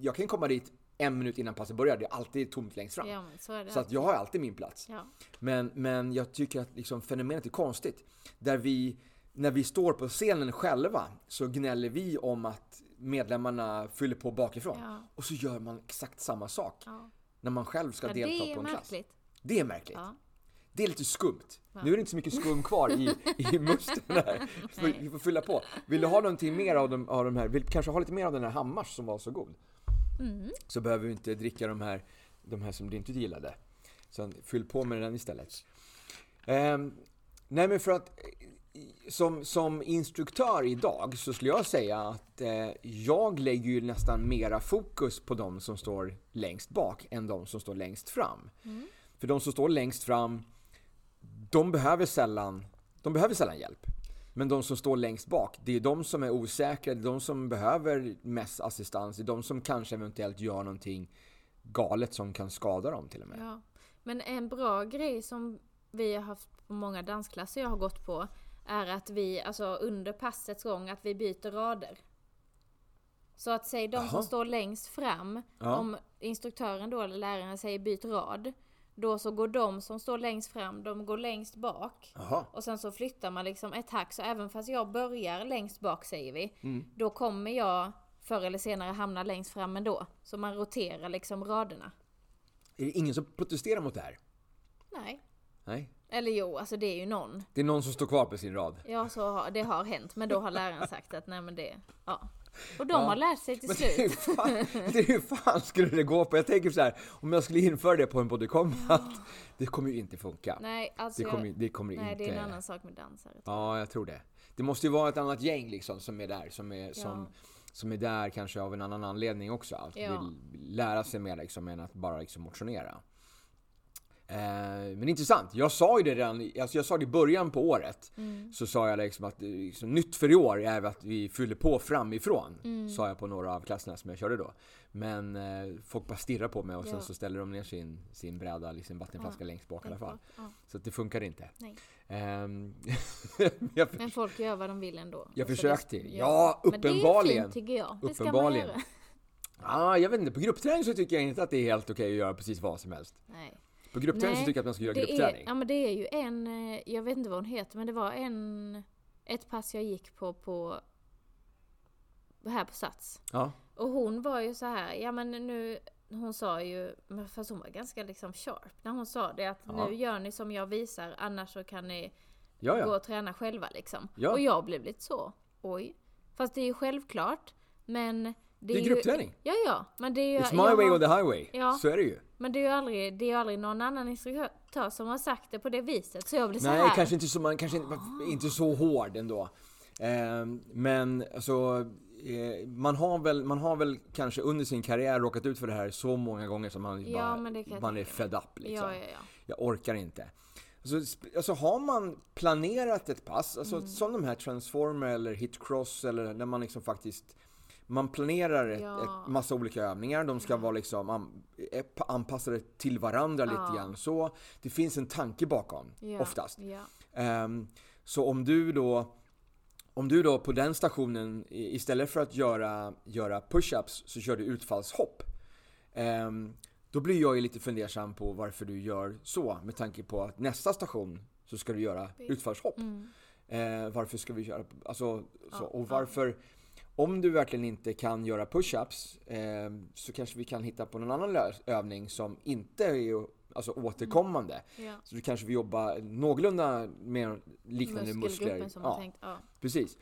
jag kan komma dit en minut innan passet börjar, det är alltid tomt längst fram. Ja, så, så att jag har alltid min plats. Ja. Men, men jag tycker att liksom, fenomenet är konstigt. Där vi, när vi står på scenen själva så gnäller vi om att medlemmarna fyller på bakifrån. Ja. Och så gör man exakt samma sak ja. när man själv ska ja, delta på en märkligt. klass. Det är märkligt. Ja. Det är lite skumt. Ja. Nu är det inte så mycket skum kvar i, i musten här. Vi får fylla på. Vill du ha någonting mer av de, av de här? Vill kanske ha lite mer av den här Hammars som var så god? Mm. Så behöver vi inte dricka de här, de här som du inte gillade. Så fyll på med den istället. Um, nej men för att... Som, som instruktör idag så skulle jag säga att eh, jag lägger ju nästan mera fokus på de som står längst bak än de som står längst fram. Mm. För de som står längst fram, de behöver sällan, de behöver sällan hjälp. Men de som står längst bak, det är de som är osäkra, det är de som behöver mest assistans, det är de som kanske eventuellt gör någonting galet som kan skada dem till och med. Ja. Men en bra grej som vi har haft på många dansklasser jag har gått på är att vi, alltså under passets gång, att vi byter rader. Så att säg de Aha. som står längst fram, ja. Om instruktören då eller läraren säger byt rad, då så går de som står längst fram, de går längst bak. Aha. Och sen så flyttar man liksom ett hack. Så även fast jag börjar längst bak, säger vi, mm. då kommer jag förr eller senare hamna längst fram ändå. Så man roterar liksom raderna. Är det ingen som protesterar mot det här? Nej. Nej. Eller jo, alltså det är ju någon. Det är någon som står kvar på sin rad. Ja, så har, det har hänt. Men då har läraren sagt att nej men det... Ja. Och de ja. Har lärt sig till men slut. Det är ju fan, fan skulle det gå på. Jag tänker så här, om jag skulle införa det på en bodycombat, ja. Det kommer ju inte funka. Nej, alltså det kommer, jag, det kommer nej, inte. Det är en annan sak med dansare. Ja, jag tror det. Det måste ju vara ett annat gäng liksom som är där, som är ja. som som är där kanske av en annan anledning också, att ja. Vill lära sig mer liksom än att bara liksom motionera. Eh, men intressant. Jag sa ju det redan, alltså jag sa det i början på året. Mm. Så sa jag liksom att liksom, nytt för i år är att vi fyller på framifrån. Mm. Sa jag på några av klasserna som jag körde då. Men eh, folk bara stirrar på mig och ja. Sen så ställer de ner sin, sin bräda, liksom vattenflaska ja. Längst bak i alla fall. Ja. Så att det funkar inte. Nej. jag, men folk gör vad de vill ändå. Jag försökte. Det, ja, uppenbarligen. Men det är fint, tycker jag. Det ska man göra. Ah, jag vet inte, på gruppträning så tycker jag inte att det är helt okej att göra precis vad som helst. Nej. På gruppträning Nej, så tycker jag att man ska göra gruppträning. Är, ja, men det är ju en, jag vet inte vad hon heter, men det var en, ett pass jag gick på, på här på Sats. Ja. Och hon var ju så här, ja men nu, hon sa ju, fast hon var ganska liksom sharp när hon sa det, att ja. Nu gör ni som jag visar, annars så kan ni ja, ja. Gå och träna själva liksom. Ja. Och jag blev lite så, oj. Fast det är ju självklart, men... Det är, det är ju, gruppträning. Ja, ja. Men det är ju, It's my jag, way or the highway. Ja. Så är det ju. Men det är ju aldrig, det är ju aldrig någon annan instruktör som har sagt det på det viset. Så jag blir så Nej, här. kanske inte så, man, kanske inte, inte så hård ändå. Eh, men alltså, eh, man, har väl, man har väl kanske under sin karriär råkat ut för det här så många gånger som man, ja, bara, man, man är fed up. Liksom. Ja, ja, ja. Jag orkar inte. Alltså, alltså har man planerat ett pass, alltså, mm. som de här Transformer eller Hitcross, eller när man liksom faktiskt... Man planerar ett, ja. ett massa olika övningar. De ska vara liksom anpassade till varandra ja. lite grann. Så det finns en tanke bakom ja. oftast. Ja. Um, så om du då om du då på den stationen istället för att göra, göra push-ups så kör du utfallshopp. Um, då blir jag ju lite fundersam på varför du gör så, med tanke på att nästa station så ska du göra utfallshopp. Mm. Uh, varför ska vi göra alltså, ja. så, och varför om du verkligen inte kan göra push-ups eh, så kanske vi kan hitta på någon annan lö- övning som inte är alltså, återkommande. Mm. Yeah. Så du kanske vi jobbar någorlunda med liknande muskler. Som ja. Tänkt, ja. Precis.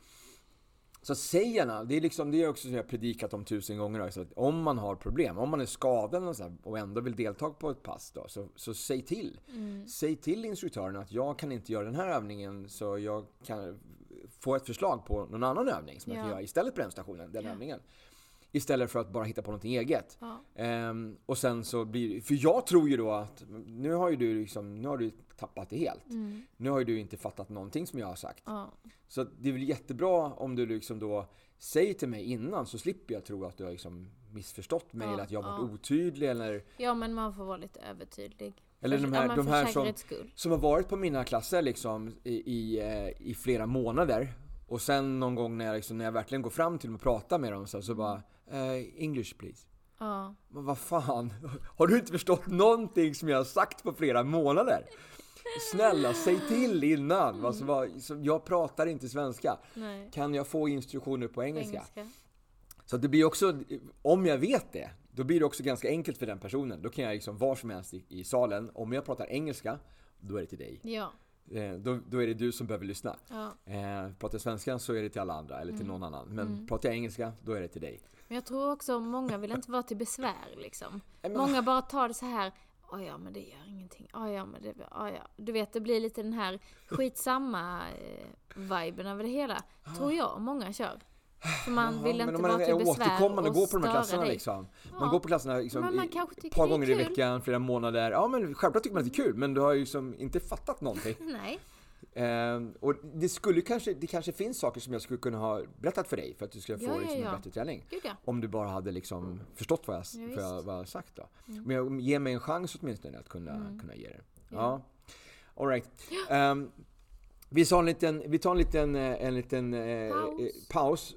Så säg gärna, det är liksom det är också som jag predikat om tusen gånger. Då, så att om man har problem, om man är skadad och, så här, och ändå vill delta på ett pass då, så, så säg till. Mm. Säg till instruktören att jag kan inte göra den här övningen så jag kan... få ett förslag på någon annan övning som ja. jag kan göra istället på den stationen, den ja. övningen. Istället för att bara hitta på något eget. Ja. Ehm, och sen så blir för jag tror ju då att nu har ju du liksom, nu har du tappat det helt. Mm. Nu har ju du inte fattat någonting som jag har sagt. Ja. Så det är väl jättebra om du liksom då säger till mig innan så slipper jag tro att du har liksom missförstått mig ja. eller att jag har varit ja. otydlig eller... Ja, men man får vara lite övertydlig. Eller de här, ja, de här som, som har varit på mina klasser liksom, i, i, i flera månader. Och sen någon gång när jag, liksom, när jag verkligen går fram till dem och pratar med dem så, så bara, eh, English please. Ja. Men vad fan, har du inte förstått någonting som jag har sagt på flera månader? Snälla, säg till innan. Mm. Alltså, bara, så, jag pratar inte svenska. Nej. Kan jag få instruktioner på engelska? På engelska. Så det blir också, om jag vet det, då blir det också ganska enkelt för den personen. Då kan jag liksom var som helst i, i salen, om jag pratar engelska, då är det till dig. Ja. Eh, då, då är det du som behöver lyssna. Ja. Eh, pratar svenska så är det till alla andra eller till mm. någon annan. Men mm. pratar jag engelska, då är det till dig. Men jag tror också många vill inte vara till besvär. Liksom. Många bara tar det så här, åh ja men det gör ingenting. Åh ja men det, åh ja. Du vet, det blir lite den här skitsamma eh, viben över det hela. Tror jag många kör. För man vill ja, inte man vara till besvär och, och gå på de här klasserna liksom. Ja. Man går på klasserna liksom ett par gånger i veckan, flera månader. Ja men självklart tycker man att det är kul, men du har ju liksom inte fattat någonting. Nej. Ehm, och det skulle kanske, det kanske finns saker som jag skulle kunna ha berättat för dig för att du skulle ja, få ja, liksom, en ja. bättre träning. Gud, ja. Om du bara hade liksom, mm. förstått vad jag, ja, för jag, vad jag sagt då. Mm. Men jag, ge mig en chans åtminstone att kunna, mm. kunna ge det. Ja. Ja. All right. Ja. Um, vi, tar en liten, vi tar en liten, en liten paus. Eh, paus.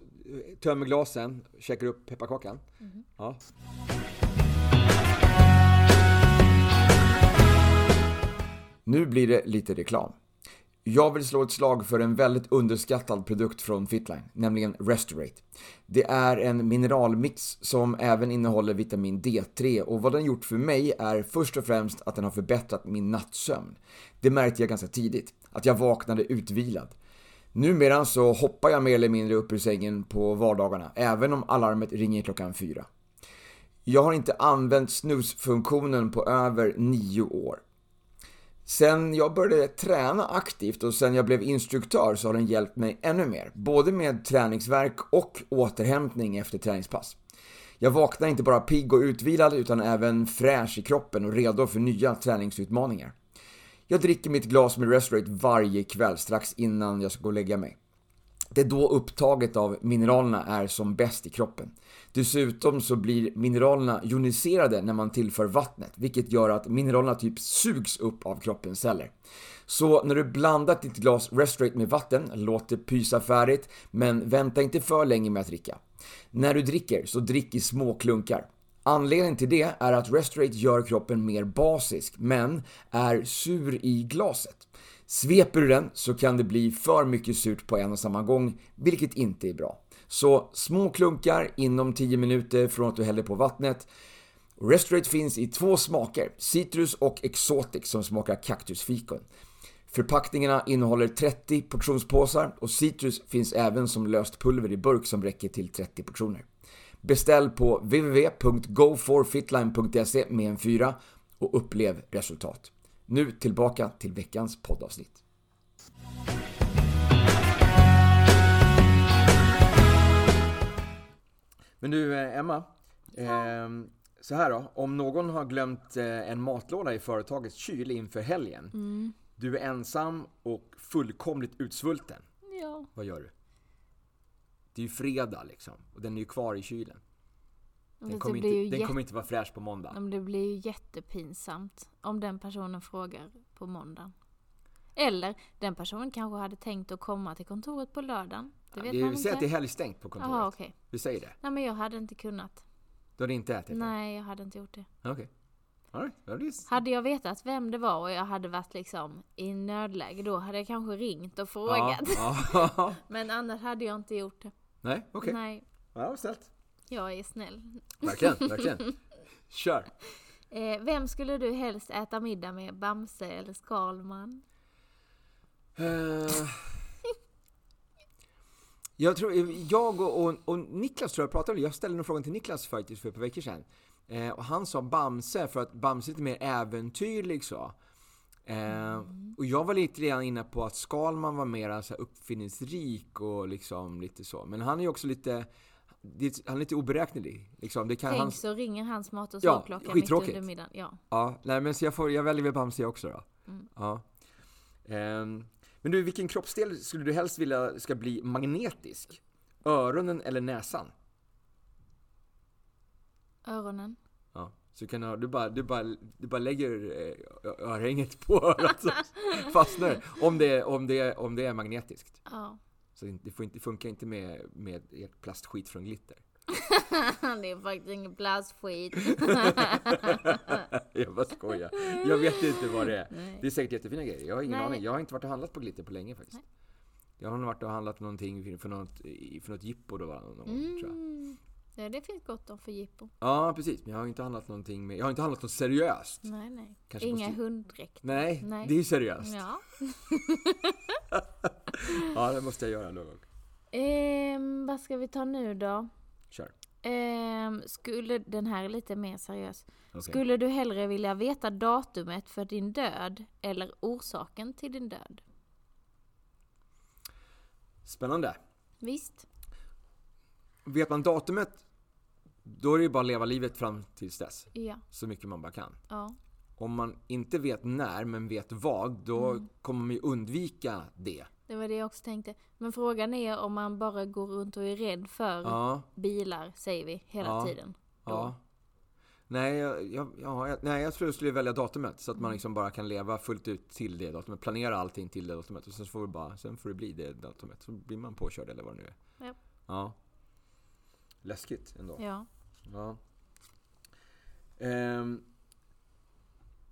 Tömmer glasen, käkar upp pepparkakan. Mm. Ja. Nu blir det lite reklam. Jag vill slå ett slag för en väldigt underskattad produkt från Fitline, nämligen Restorate. Det är en mineralmix som även innehåller vitamin D tre, och vad den gjort för mig är först och främst att den har förbättrat min nattsömn. Det märkte jag ganska tidigt, att jag vaknade utvilad. Numera så hoppar jag mer eller mindre upp ur sängen på vardagarna, även om alarmet ringer klockan fyra. Jag har inte använt snusfunktionen på över nio år. Sen jag började träna aktivt och sen jag blev instruktör så har den hjälpt mig ännu mer. Både med träningsverk och återhämtning efter träningspass. Jag vaknar inte bara pigg och utvilad utan även fräsch i kroppen och redo för nya träningsutmaningar. Jag dricker mitt glas med Restorate varje kväll strax innan jag ska gå och lägga mig. Det är då upptaget av mineralerna är som bäst i kroppen. Dessutom så blir mineralerna joniserade när man tillför vattnet, vilket gör att mineralerna typ sugs upp av kroppens celler. Så när du blandat ditt glas Restorate med vatten, låt det pysa färdigt, men vänta inte för länge med att dricka. När du dricker så drick i små klunkar. Anledningen till det är att Restorate gör kroppen mer basisk, men är sur i glaset. Sveper du den så kan det bli för mycket surt på en och samma gång, vilket inte är bra. Så små klunkar inom tio minuter från att du häller på vattnet. Restorate finns i två smaker, citrus och exotic som smakar kaktusfikon. Förpackningarna innehåller trettio portionspåsar och citrus finns även som löst pulver i burk som räcker till trettio portioner. Beställ på w w w punkt go for fitline punkt se med en fyra och upplev resultat. Nu tillbaka till veckans poddavsnitt. Men du Emma, ja. eh, så här då. Om någon har glömt en matlåda i företagets kyl inför helgen. Mm. Du är ensam och fullkomligt utsvulten. Ja. Vad gör du? Det är ju fredag liksom. Och den är ju kvar i kylen. Den kommer inte, jätte... den kommer inte vara fräsch på måndag. Men det blir ju jättepinsamt om den personen frågar på måndag. Eller den personen kanske hade tänkt att komma till kontoret på lördagen. Det vet ja, man vi säger inte. Att det är helgstängt på kontoret. Aha, okay. Vi säger det. Nej, men jag hade inte kunnat. Du hade inte ätit det? Nej, jag hade inte gjort det. Okej. Okay. All right. Hade jag vetat vem det var och jag hade varit liksom i nödläge, då hade jag kanske ringt och frågat. Ja, ja. Men annars hade jag inte gjort det. Nej, okej. Okay. Ja, snällt. Jag är snäll. Verkligen, verkligen. Kör. Eh, vem skulle du helst äta middag med? Bamse eller Karl-mann? Eh, jag tror, jag och, och, och Niklas tror jag pratade. Jag ställde en fråga till Niklas faktiskt för ett par veckor sedan. Eh, och han sa Bamse för att Bamse är lite mer äventyrlig så. Eh, mm. Och jag var lite redan inne på att Karl-mann var mer så här uppfinningsrik och liksom lite så. Men han är ju också lite... Det, han är lite oberäknelig liksom. Det kan Tänk han... så ringer hans mat och sovklockan ja, mitt under middagen ja. Ja, nej, men så jag, får, jag väljer väl Bamse också då. Mm. Ja. Um, men du, vilken kroppsdel skulle du helst vilja ska bli magnetisk? Öronen eller näsan? Öronen. Ja, så kan du, du, bara, du, bara, du bara lägger örhänget på örat så fastnar om det, om, det, om det är magnetiskt. Ja. Så det, får inte, det funkar inte med, med ert plastskit från Glitter. Det är faktiskt ingen plastskit. Jag bara skojar. Jag vet inte vad det är. Nej. Det är säkert jättefina grejer. Jag har ingen Nej. aning. Jag har inte varit och handlat på Glitter på länge faktiskt. Nej. Jag har nog varit och handlat någonting för något, för något jippo. Då var det någon, mm. tror jag. Ja, det finns gott om för jippo. Ja, precis. Men jag har inte handlat någonting med, jag har inte handlat något seriöst. Nej, nej. Kanske Inga måste... hunddräkt. Nej, nej, det är ju seriöst. Ja. Ja, det måste jag göra någon gång. Ehm, vad ska vi ta nu då? Kör. Ehm, skulle, den här är lite mer seriös. Okay. Skulle du hellre vilja veta datumet för din död eller orsaken till din död? Spännande. Visst. Vet man datumet, då är det ju bara att leva livet fram tills dess. Ja. Så mycket man bara kan. Ja. om man inte vet när men vet vad, då mm. kommer man ju undvika det. Det var det jag också tänkte. Men frågan är om man bara går runt och är rädd för ja. bilar, säger vi, hela ja. tiden. Då. Ja. Nej, jag, jag, jag, nej, jag tror jag skulle välja datumet så att man liksom bara kan leva fullt ut till det datumet. Planera allting till det datumet och sen får, vi bara, sen får det bli det datumet. Så blir man påkörd eller vad det nu är. Ja. ja. Läskigt ändå. Ja. ja. Um,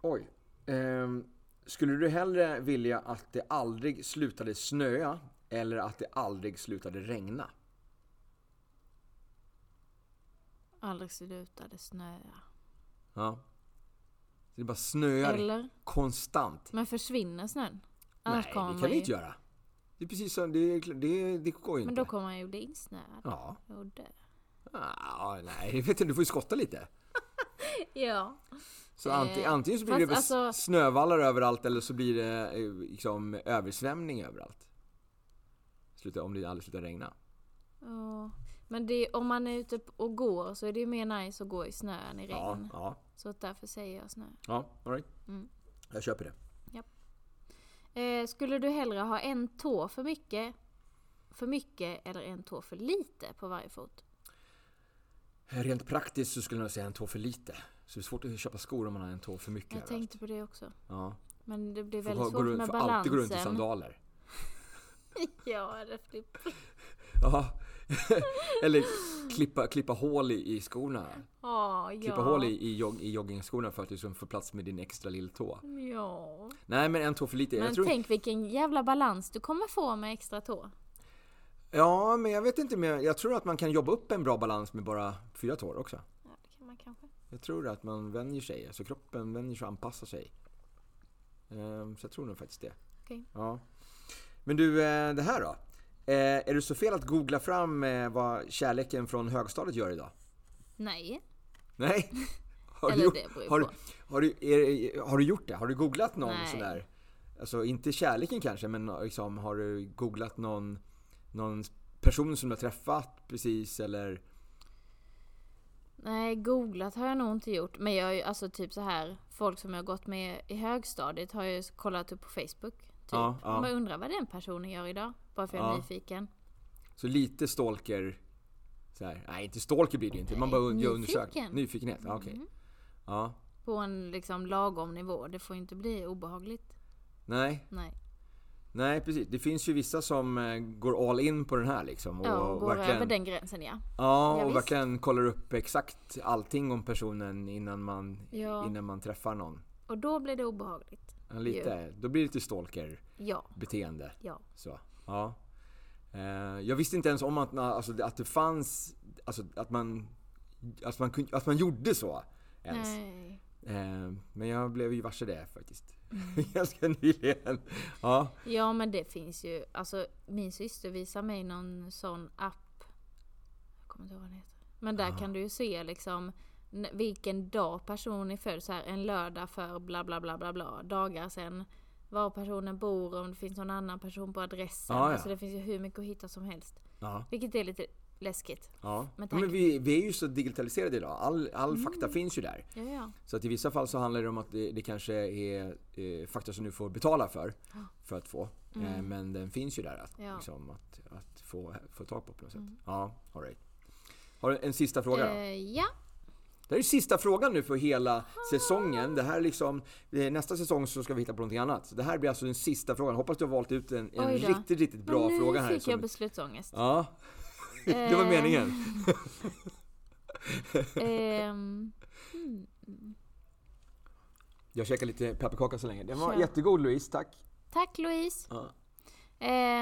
oj. Um, skulle du hellre vilja att det aldrig slutade snöa eller att det aldrig slutade regna? Aldrig slutade snöa. Ja. Så det bara snöar eller? Konstant. Men försvinner snön? Annars nej, det kan vi inte göra. Det är precis så. Det, det, det går ju men inte. Men då kommer man ju bli insnöad. Ja. Och dö. Ah, nej, vet du, du får ju skotta lite. Ja. Så antingen, antingen så blir fast, det alltså, snövallar överallt eller så blir det liksom översvämning överallt. Sluta, om det aldrig slutar regna. Ja. Men det, om man är ute och går så är det ju mer nice att gå i snö än i regn. Ja, ja. Så därför säger jag snö. Ja, all right. Mm. Jag köper det. Ja. Eh, skulle du hellre ha en tå för mycket, för mycket eller en tå för lite på varje fot? Rent praktiskt så skulle jag säga en tå för lite. Så det är svårt att köpa skor om man har en tå för mycket. Jag tänkte på det också. Ja. Men det blir väldigt svårt med balansen. För alltid går runt i sandaler. Ja, det flipp. Ja. Eller klippa, klippa hål i, i skorna. Ah, ja. Klippa hål i, i, jog, i joggingskorna för att du ska få plats med din extra lilltå. Ja. Nej, men en tå för lite. Men jag tror... tänk vilken jävla balans du kommer få med extra tå. Ja, men jag vet inte mer. Jag tror att man kan jobba upp en bra balans med bara fyra tår också. Ja, det kan man kanske. Jag tror att man vänjer sig. Alltså kroppen vänjer sig och anpassar sig. Så jag tror nog faktiskt det. Okej. Okay. Ja. Men du, det här då. Är det så fel att googla fram vad kärleken från högstadiet gör idag? Nej. Nej? Har eller du gjort, det beror har, du, har, du, är, har du gjort det? Har du googlat någon nej. Sån där? Alltså inte kärleken kanske, men liksom, har du googlat någon... någon person som du har träffat precis eller? Nej, googlat har jag nog inte gjort. Men jag har ju alltså typ så här folk som jag har gått med i högstadiet har jag kollat upp på Facebook. Typ. Ja, ja. Man undrar vad den personen gör idag. Bara för jag är ja. nyfiken. Så lite stalker så här. Nej, inte stalker blir det inte. Man bara gör undersökning. Nyfikenhet, ja, okej. Okay. Ja. På en liksom lagom nivå. Det får inte bli obehagligt. Nej. Nej. Nej, precis. Det finns ju vissa som går all in på den här liksom. Och ja, och går över den gränsen, ja. Ja, ja och verkligen kollar upp exakt allting om personen innan man, ja. innan man träffar någon. Och då blir det obehagligt. Ja, lite. Då blir det lite stalker-beteende. Ja. Ja. Så, ja. Jag visste inte ens om att, alltså, att det fanns, alltså, att, man, att, man, att man gjorde så ens. Nej. Men jag blev ju varse det faktiskt. Ganska nyligen. Ja. Ja, men det finns ju alltså min syster visar mig någon sån app. Jag kommer inte ihåg vad den heter. Men där aha. kan du ju se liksom vilken dag personen är född så här en lördag för bla bla bla bla bla dagar sen var personen bor om det finns någon annan person på adressen. Ja, ja. Alltså det finns ju hur mycket att hitta som helst. Aha. Vilket är lite läskigt. Ja. Men, men vi, vi är ju så digitaliserade idag. All, all mm. fakta finns ju där. Ja, ja. Så att i vissa fall så handlar det om att det, det kanske är eh, fakta som du får betala för. Oh. För att få. Mm. Eh, men den finns ju där att, ja. liksom, att, att få, få tag på på något sätt. Mm. Ja, all right. Har du en sista fråga då? Uh, ja. Det här är sista frågan nu för hela ah. säsongen. Det här liksom, nästa säsong så ska vi hitta på någonting annat. Så det här blir alltså den sista frågan. Hoppas du har valt ut en, en riktigt, riktigt bra nu fråga här. Nu fick jag beslutsångest. Ja. Det var meningen. um, mm. Jag käkar lite pepparkaka så länge. Den var sure. jättegod, Louise. Tack. Tack, Louise. Uh.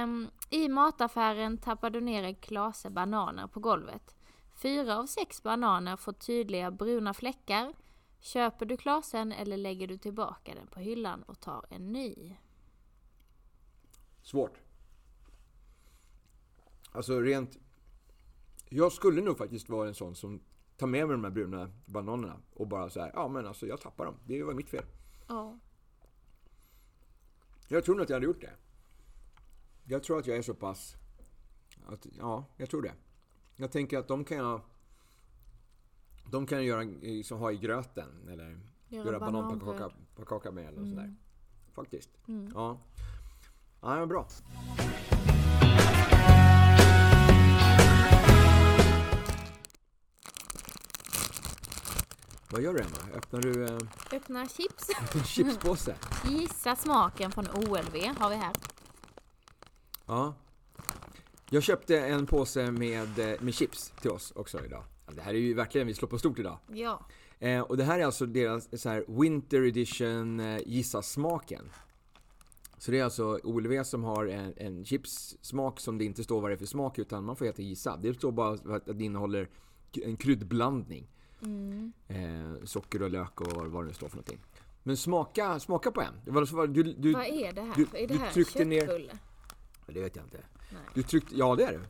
Um, I mataffären tappade du ner en klase bananer på golvet. Fyra av sex bananer får tydliga bruna fläckar. Köper du klasen eller lägger du tillbaka den på hyllan och tar en ny? Svårt. Alltså rent... Jag skulle nog faktiskt vara en sån som tar med mig de här bruna bananerna och bara så här, ja men alltså jag tappar dem. Det var mitt fel. Ja. Jag tror nog att jag hade gjort det. Jag tror att jag är så pass att, ja, jag tror det. Jag tänker att de kan jag de kan jag göra, liksom, ha i gröten eller göra bananpannkaka med eller mm. sådär. Faktiskt. Mm. Ja. Ja, men bra. Vad gör du, Emma? Öppnar du... Eh... Öppnar chips. Chipspåse. Gissa smaken från O L V har vi här. Ja. Jag köpte en påse med, med chips till oss också idag. Det här är ju verkligen, vi slår på stort idag. Ja. Eh, och det här är alltså deras så här, Winter Edition eh, gissa smaken. Så det är alltså O L V som har en, en chipssmak som det inte står vad det är för smak, utan man får helt gissa. Det står bara att det innehåller en kryddblandning. Mm. Eh, socker och lök och vad det nu står för någonting. Men smaka, smaka på en. Det var så, du, du, vad är det här? Du, är det här köttbulle? Det vet jag inte. Nej. Du tryckte, ja, det är det.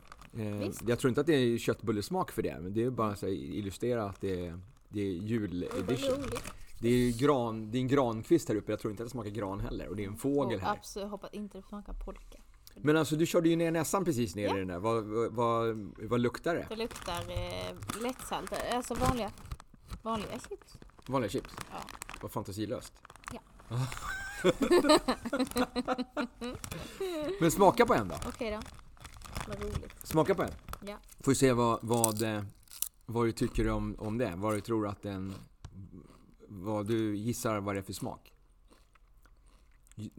Eh, jag tror inte att det är köttbullesmak för det, men det är bara att illustrera att det är, det är juledition. Det, det är ju gran, det är en grankvist här uppe. Jag tror inte att det smakar gran heller. Och det är en fågel här. Oh, absolut, jag hoppas inte det smakar polka. Men alltså, du körde ju ner näsan precis ner ja. i den där. Vad, vad, vad luktar det? Det luktar eh, lättsalt. Alltså vanliga, vanliga chips. Vanliga chips? Ja. Vad fantasilöst. Ja. Men smaka på en då. Okej då. Vad roligt. Smaka på en. Ja. Får vi se vad, vad, vad du tycker om, om det. Vad du tror att den... Vad du gissar vad det är för smak.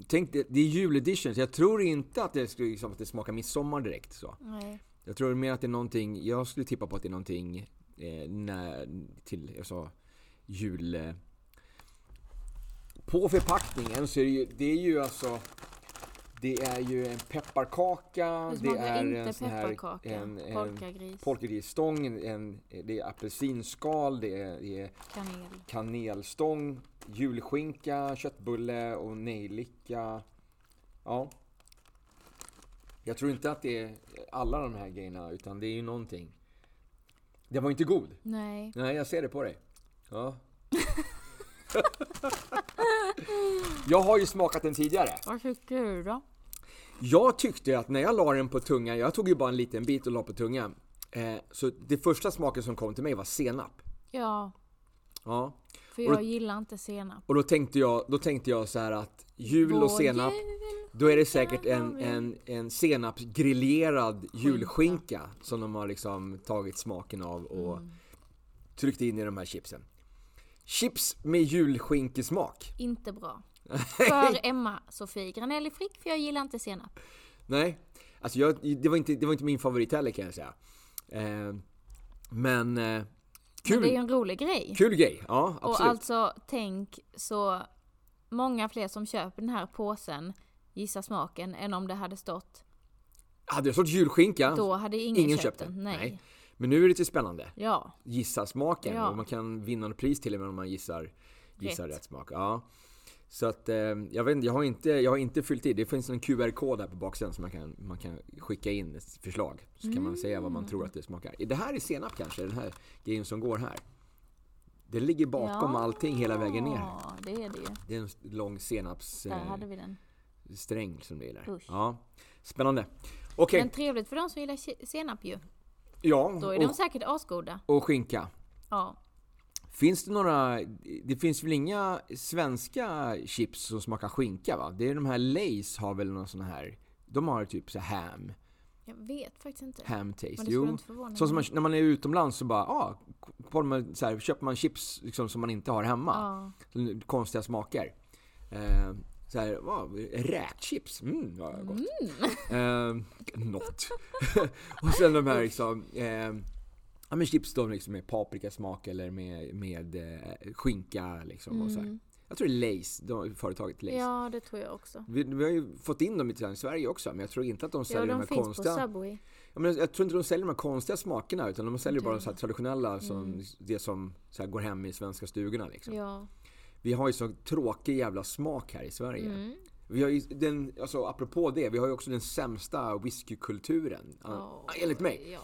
Tänk, det, det är juledition, så jag tror inte att det, skulle, liksom, att det smakar midsommar direkt. Så. Nej. Jag tror mer att det är någonting, jag skulle tippa på att det är någonting eh, när, till alltså, jul... Eh. På förpackningen så är det ju, det är ju alltså, det är ju en pepparkaka, det, det är inte en sån här en, en polkagris. Polkagrisstång, en, en, det är apelsinskal, det är, det är kanel. kanelstång. Julskinka, köttbulle och nejlika. Ja. Jag tror inte att det är alla de här grejerna, utan det är ju någonting. Det var inte god. Nej. Nej, jag ser det på dig. Ja. Jag har ju smakat den tidigare. Vad tyckte du då? Jag tyckte att när jag la den på tungan, jag tog ju bara en liten bit och la på tungan. Eh, så det första smaken som kom till mig var senap. Ja. Ja. För jag då, gillar inte senap. Och då tänkte jag, då tänkte jag så här att jul Vår och senap, jul, då är det säkert en, en, en senapsgrillerad julskinka som de har liksom tagit smaken av och mm. tryckt in i de här chipsen. Chips med julskinkesmak. Inte bra. För Emma Sofie Granelli Frick, för jag gillar inte senap. Nej, alltså jag, det, var inte, det var inte min favorit heller, kan jag säga. Eh, men... Eh, Kul. Det är ju en rolig grej. Kul grej, ja, absolut. Och alltså, tänk så många fler som köper den här påsen gissar smaken än om det hade stått... Hade det stått julskinka? Då hade ingen, ingen köpt den. den. Nej. Nej. Men nu är det lite spännande. Ja. Gissa smaken. Ja. Och man kan vinna en pris till och med om man gissar, gissar rätt. rätt smak. Ja. Så att, jag vet, jag har inte, jag har inte fyllt i. Det finns en Q R-kod här på baksidan som man kan, man kan skicka in ett förslag. Så mm. kan man säga vad man tror att det smakar. Det här är senap kanske, den här grejen som går här. Det ligger bakom ja, allting hela vägen ner. Ja, det är det ju. Det är en lång senaps... Där eh, hade vi den. Sträng som det är. Ja, spännande. Okay. Men trevligt för de som gillar senap ju. Ja. Då är och, de säkert asgoda. Och skinka. Ja. Finns det några, det finns väl inga svenska chips som smakar skinka, va? Det är de här Lays har väl någon sån här, de har typ så här ham. Jag vet faktiskt inte. Ham taste. Men det jo. Inte så som man, när man är utomlands så bara, ja, ah, så här, köper man chips liksom, som man inte har hemma. Ja. Konstiga smaker. Eh, så här, wow, räkchips. Mm, vad gott. Mm. Eh, något. Och sen de här liksom... Eh, Ja, men chips då liksom med paprikasmak eller med, med eh, skinka liksom mm. och så här. Jag tror det är Lays, de, företaget Lays. Ja, det tror jag också. Vi, vi har ju fått in dem i Sverige också, men jag tror inte att de säljer ja, de, de här konstiga. Ja, men jag tror inte de säljer de här konstiga smakerna, utan de säljer bara de så här traditionella som mm. det som så här går hem i svenska stugorna liksom. Ja. Vi har ju så tråkig jävla smak här i Sverige. Mm. Vi har ju den, alltså apropå det, vi har ju också den sämsta whiskykulturen. Ja, enligt mig. Ja.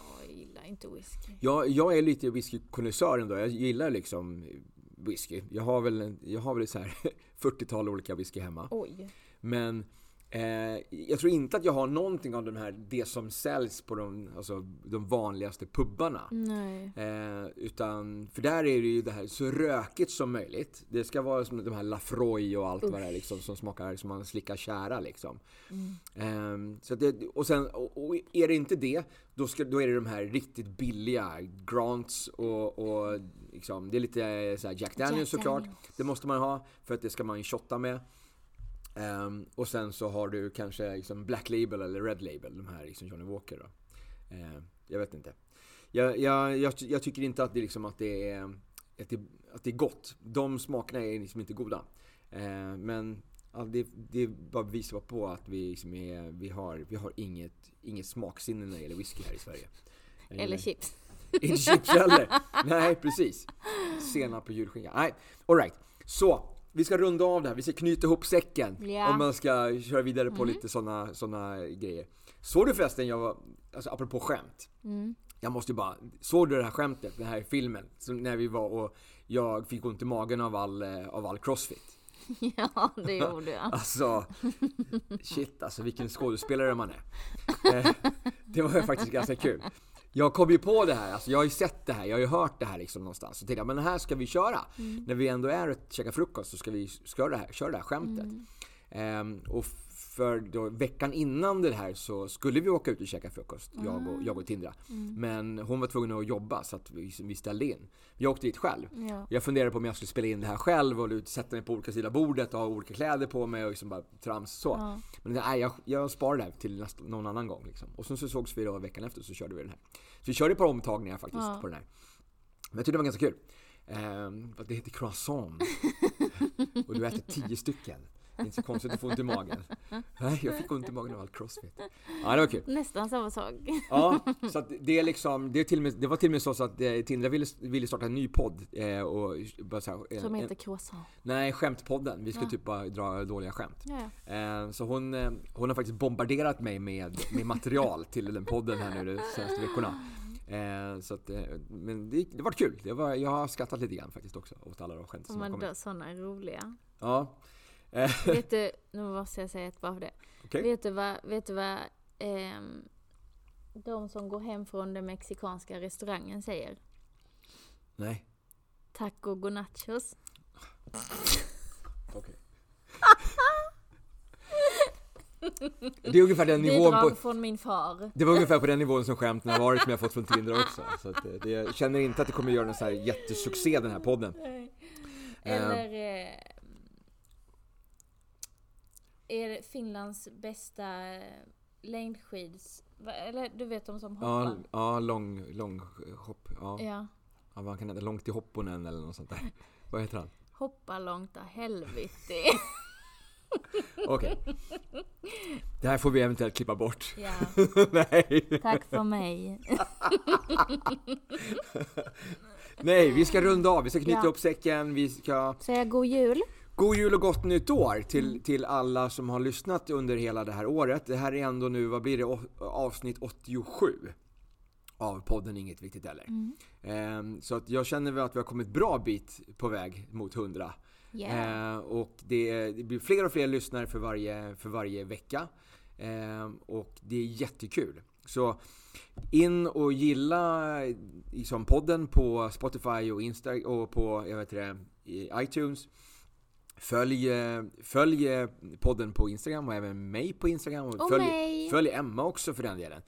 Inte whisky. Jag, jag är lite whiskykonnässör ändå. Jag gillar liksom whisky. Jag har väl, jag har väl så här fyrtiotal olika whisky hemma. Oj. Men Eh, jag tror inte att jag har någonting av de här, det som säljs på de, alltså, de vanligaste pubbarna. Nej. Eh, utan, för där är det ju det här så rökigt som möjligt. Det ska vara som de här Laphroaig och allt vad det är liksom, som smakar som man slickar kära liksom. Mm. Eh, så det, och, sen, och, och är det inte det, då, ska, då är det de här riktigt billiga Grants och, och liksom, det är lite så här Jack Daniels såklart. Det måste man ha för att det ska man shotta med. Um, och sen så har du kanske liksom Black Label eller Red Label, de här liksom Johnny Walker då. Uh, jag vet inte. Jag, jag, jag, jag tycker inte att det, liksom, att, det är, att, det, att det är gott. De smakerna är liksom inte goda. Uh, men ja, det, det bara visar på att vi, liksom är, vi, har, vi har inget, inget smaksinne när det gäller whisky här i Sverige. Eller, eller chips. Inte chips heller. Nej, precis. Senap på julskinka. Nej, all right. Så. Vi ska runda av det här. Vi ska knyta ihop säcken. Yeah. Om man ska köra vidare på mm. lite sådana såna grejer. Såg du förresten, jag var, alltså, apropå skämt. Mm. Jag måste ju bara, såg du det här skämtet, den här filmen? Så när vi var och jag fick ont i magen av all, av all CrossFit. Ja, det gjorde jag. Alltså, shit alltså, vilken skådespelare man är. Det var ju faktiskt ganska kul. Jag kom ju på det här, alltså jag har ju sett det här, jag har ju hört det här liksom någonstans. Så tänkte jag, men det här ska vi köra. Mm. När vi ändå är och käkar frukost så ska vi köra det här, köra det här skämtet. Mm. Um, och för då, veckan innan det här så skulle vi åka ut och käka frukost, mm. jag, och, jag och Tindra. Mm. Men hon var tvungen att jobba så att vi, vi ställde in. Jag åkte dit själv. Ja. Jag funderade på om jag skulle spela in det här själv och sätta mig på olika sidor bordet och ha olika kläder på mig och liksom bara trams så. Ja. Men nej, jag, jag sparar det här till nästa, någon annan gång. Liksom. Och sen så sågs vi då veckan efter så körde vi den här. Så vi körde ett par omtagningar faktiskt ja. På den här. Men jag tyckte det var ganska kul. Um, det heter croissant. Och du äter tio stycken. Det är inte så konstigt att få ont i magen. Nej, jag fick ont i magen av all CrossFit. Ja, det var kul. Nästan samma sak. Ja, så att det är liksom, det, är till och med, det var till och med så att eh, Tindra ville, ville starta en ny podd. Eh, och bara så här, eh, som heter Croissant. Nej, skämtpodden. Vi skulle ja. typ bara dra dåliga skämt. Ja, ja. Eh, så hon, eh, hon har faktiskt bombarderat mig med, med material till den podden här nu de senaste veckorna. Eh, så att, eh, men det, det var kul. Det var, jag har skattat lite grann faktiskt också åt alla de skämt som har kommit. Sådana roliga. Ja. Vet du, nu måste jag säga ett bara för det. Okay. Vet du vad, vet du vad eh, de som går hem från den mexikanska restaurangen säger? Nej. Taco gonachos. Okej. Okay. Det är ungefär den nivån på, från min far. Det var ungefär på den nivån som skämten har varit som jag fått från Tindra också. Så att det, jag känner inte att det kommer göra någon så här jättesuccé den här podden. Nej. Eller... Eh, är Finlands bästa längdskids... Eller du vet de som hoppar? Ja, ja lång, lång hopp. Ja. Ja. Ja, man kan heta långt i hopponen eller något sånt där. Vad heter han? Hoppa långt av helvete. Okej. Okay. Det här får vi eventuellt klippa bort. Ja. Nej. Tack för mig. Nej, vi ska runda av. Vi ska knyta ja. upp säcken. Vi ska... Säga god jul. God jul och gott nytt år till, till alla som har lyssnat under hela det här året. Det här är ändå nu, vad blir det, avsnitt åttiosju av podden Inget viktigt eller. Mm. Eh, så att jag känner väl att vi har kommit bra bit på väg mot hundra. Yeah. Eh, och det, det blir fler och fler lyssnare för varje, för varje vecka. Eh, och det är jättekul. Så in och gilla liksom, podden på Spotify och Insta och på jag vet det, iTunes. Följ, följ podden på Instagram och även mig på Instagram. Och följ, oh, följ Emma också för den delen.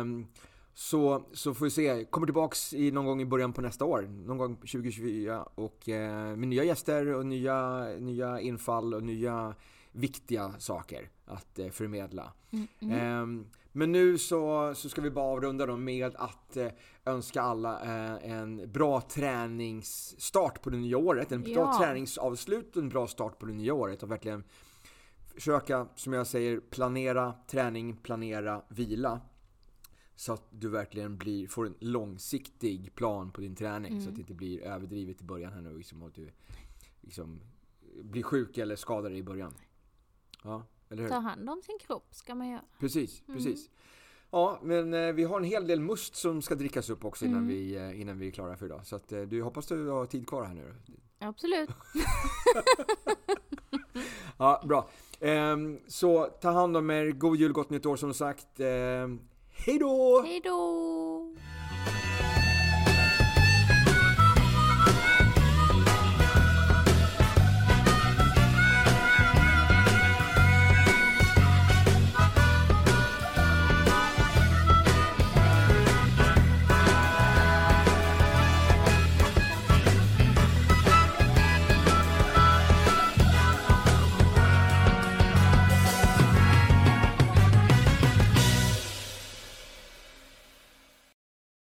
Um, så, så får vi se. Kommer tillbaks i, någon gång i början på nästa år. Någon gång tjugo tjugofyra. Och, uh, med nya gäster och nya, nya infall och nya viktiga saker att uh, förmedla. Mm, mm. Um, men nu så, så ska vi bara avrunda dem med att uh, önska alla uh, en bra träningsstart på det nya året. En bra ja. träningsavslut och en bra start på det nya året. Och verkligen försöka, som jag säger, planera träning, planera vila. Så att du verkligen blir, får en långsiktig plan på din träning. Mm. Så att det inte blir överdrivet i början här nu. Liksom, och du liksom, blir sjuk eller skadad i början. Ja. Ta hand om sin kropp ska man göra. Precis, precis. Mm. Ja, men eh, vi har en hel del must som ska drickas upp också innan, mm. vi, eh, innan vi är klara för idag. Så att, eh, du hoppas du har tid kvar här nu. Absolut. Ja, bra. Um, så ta hand om er. God jul, gott nytt år som sagt. Um, hej då! Hej då!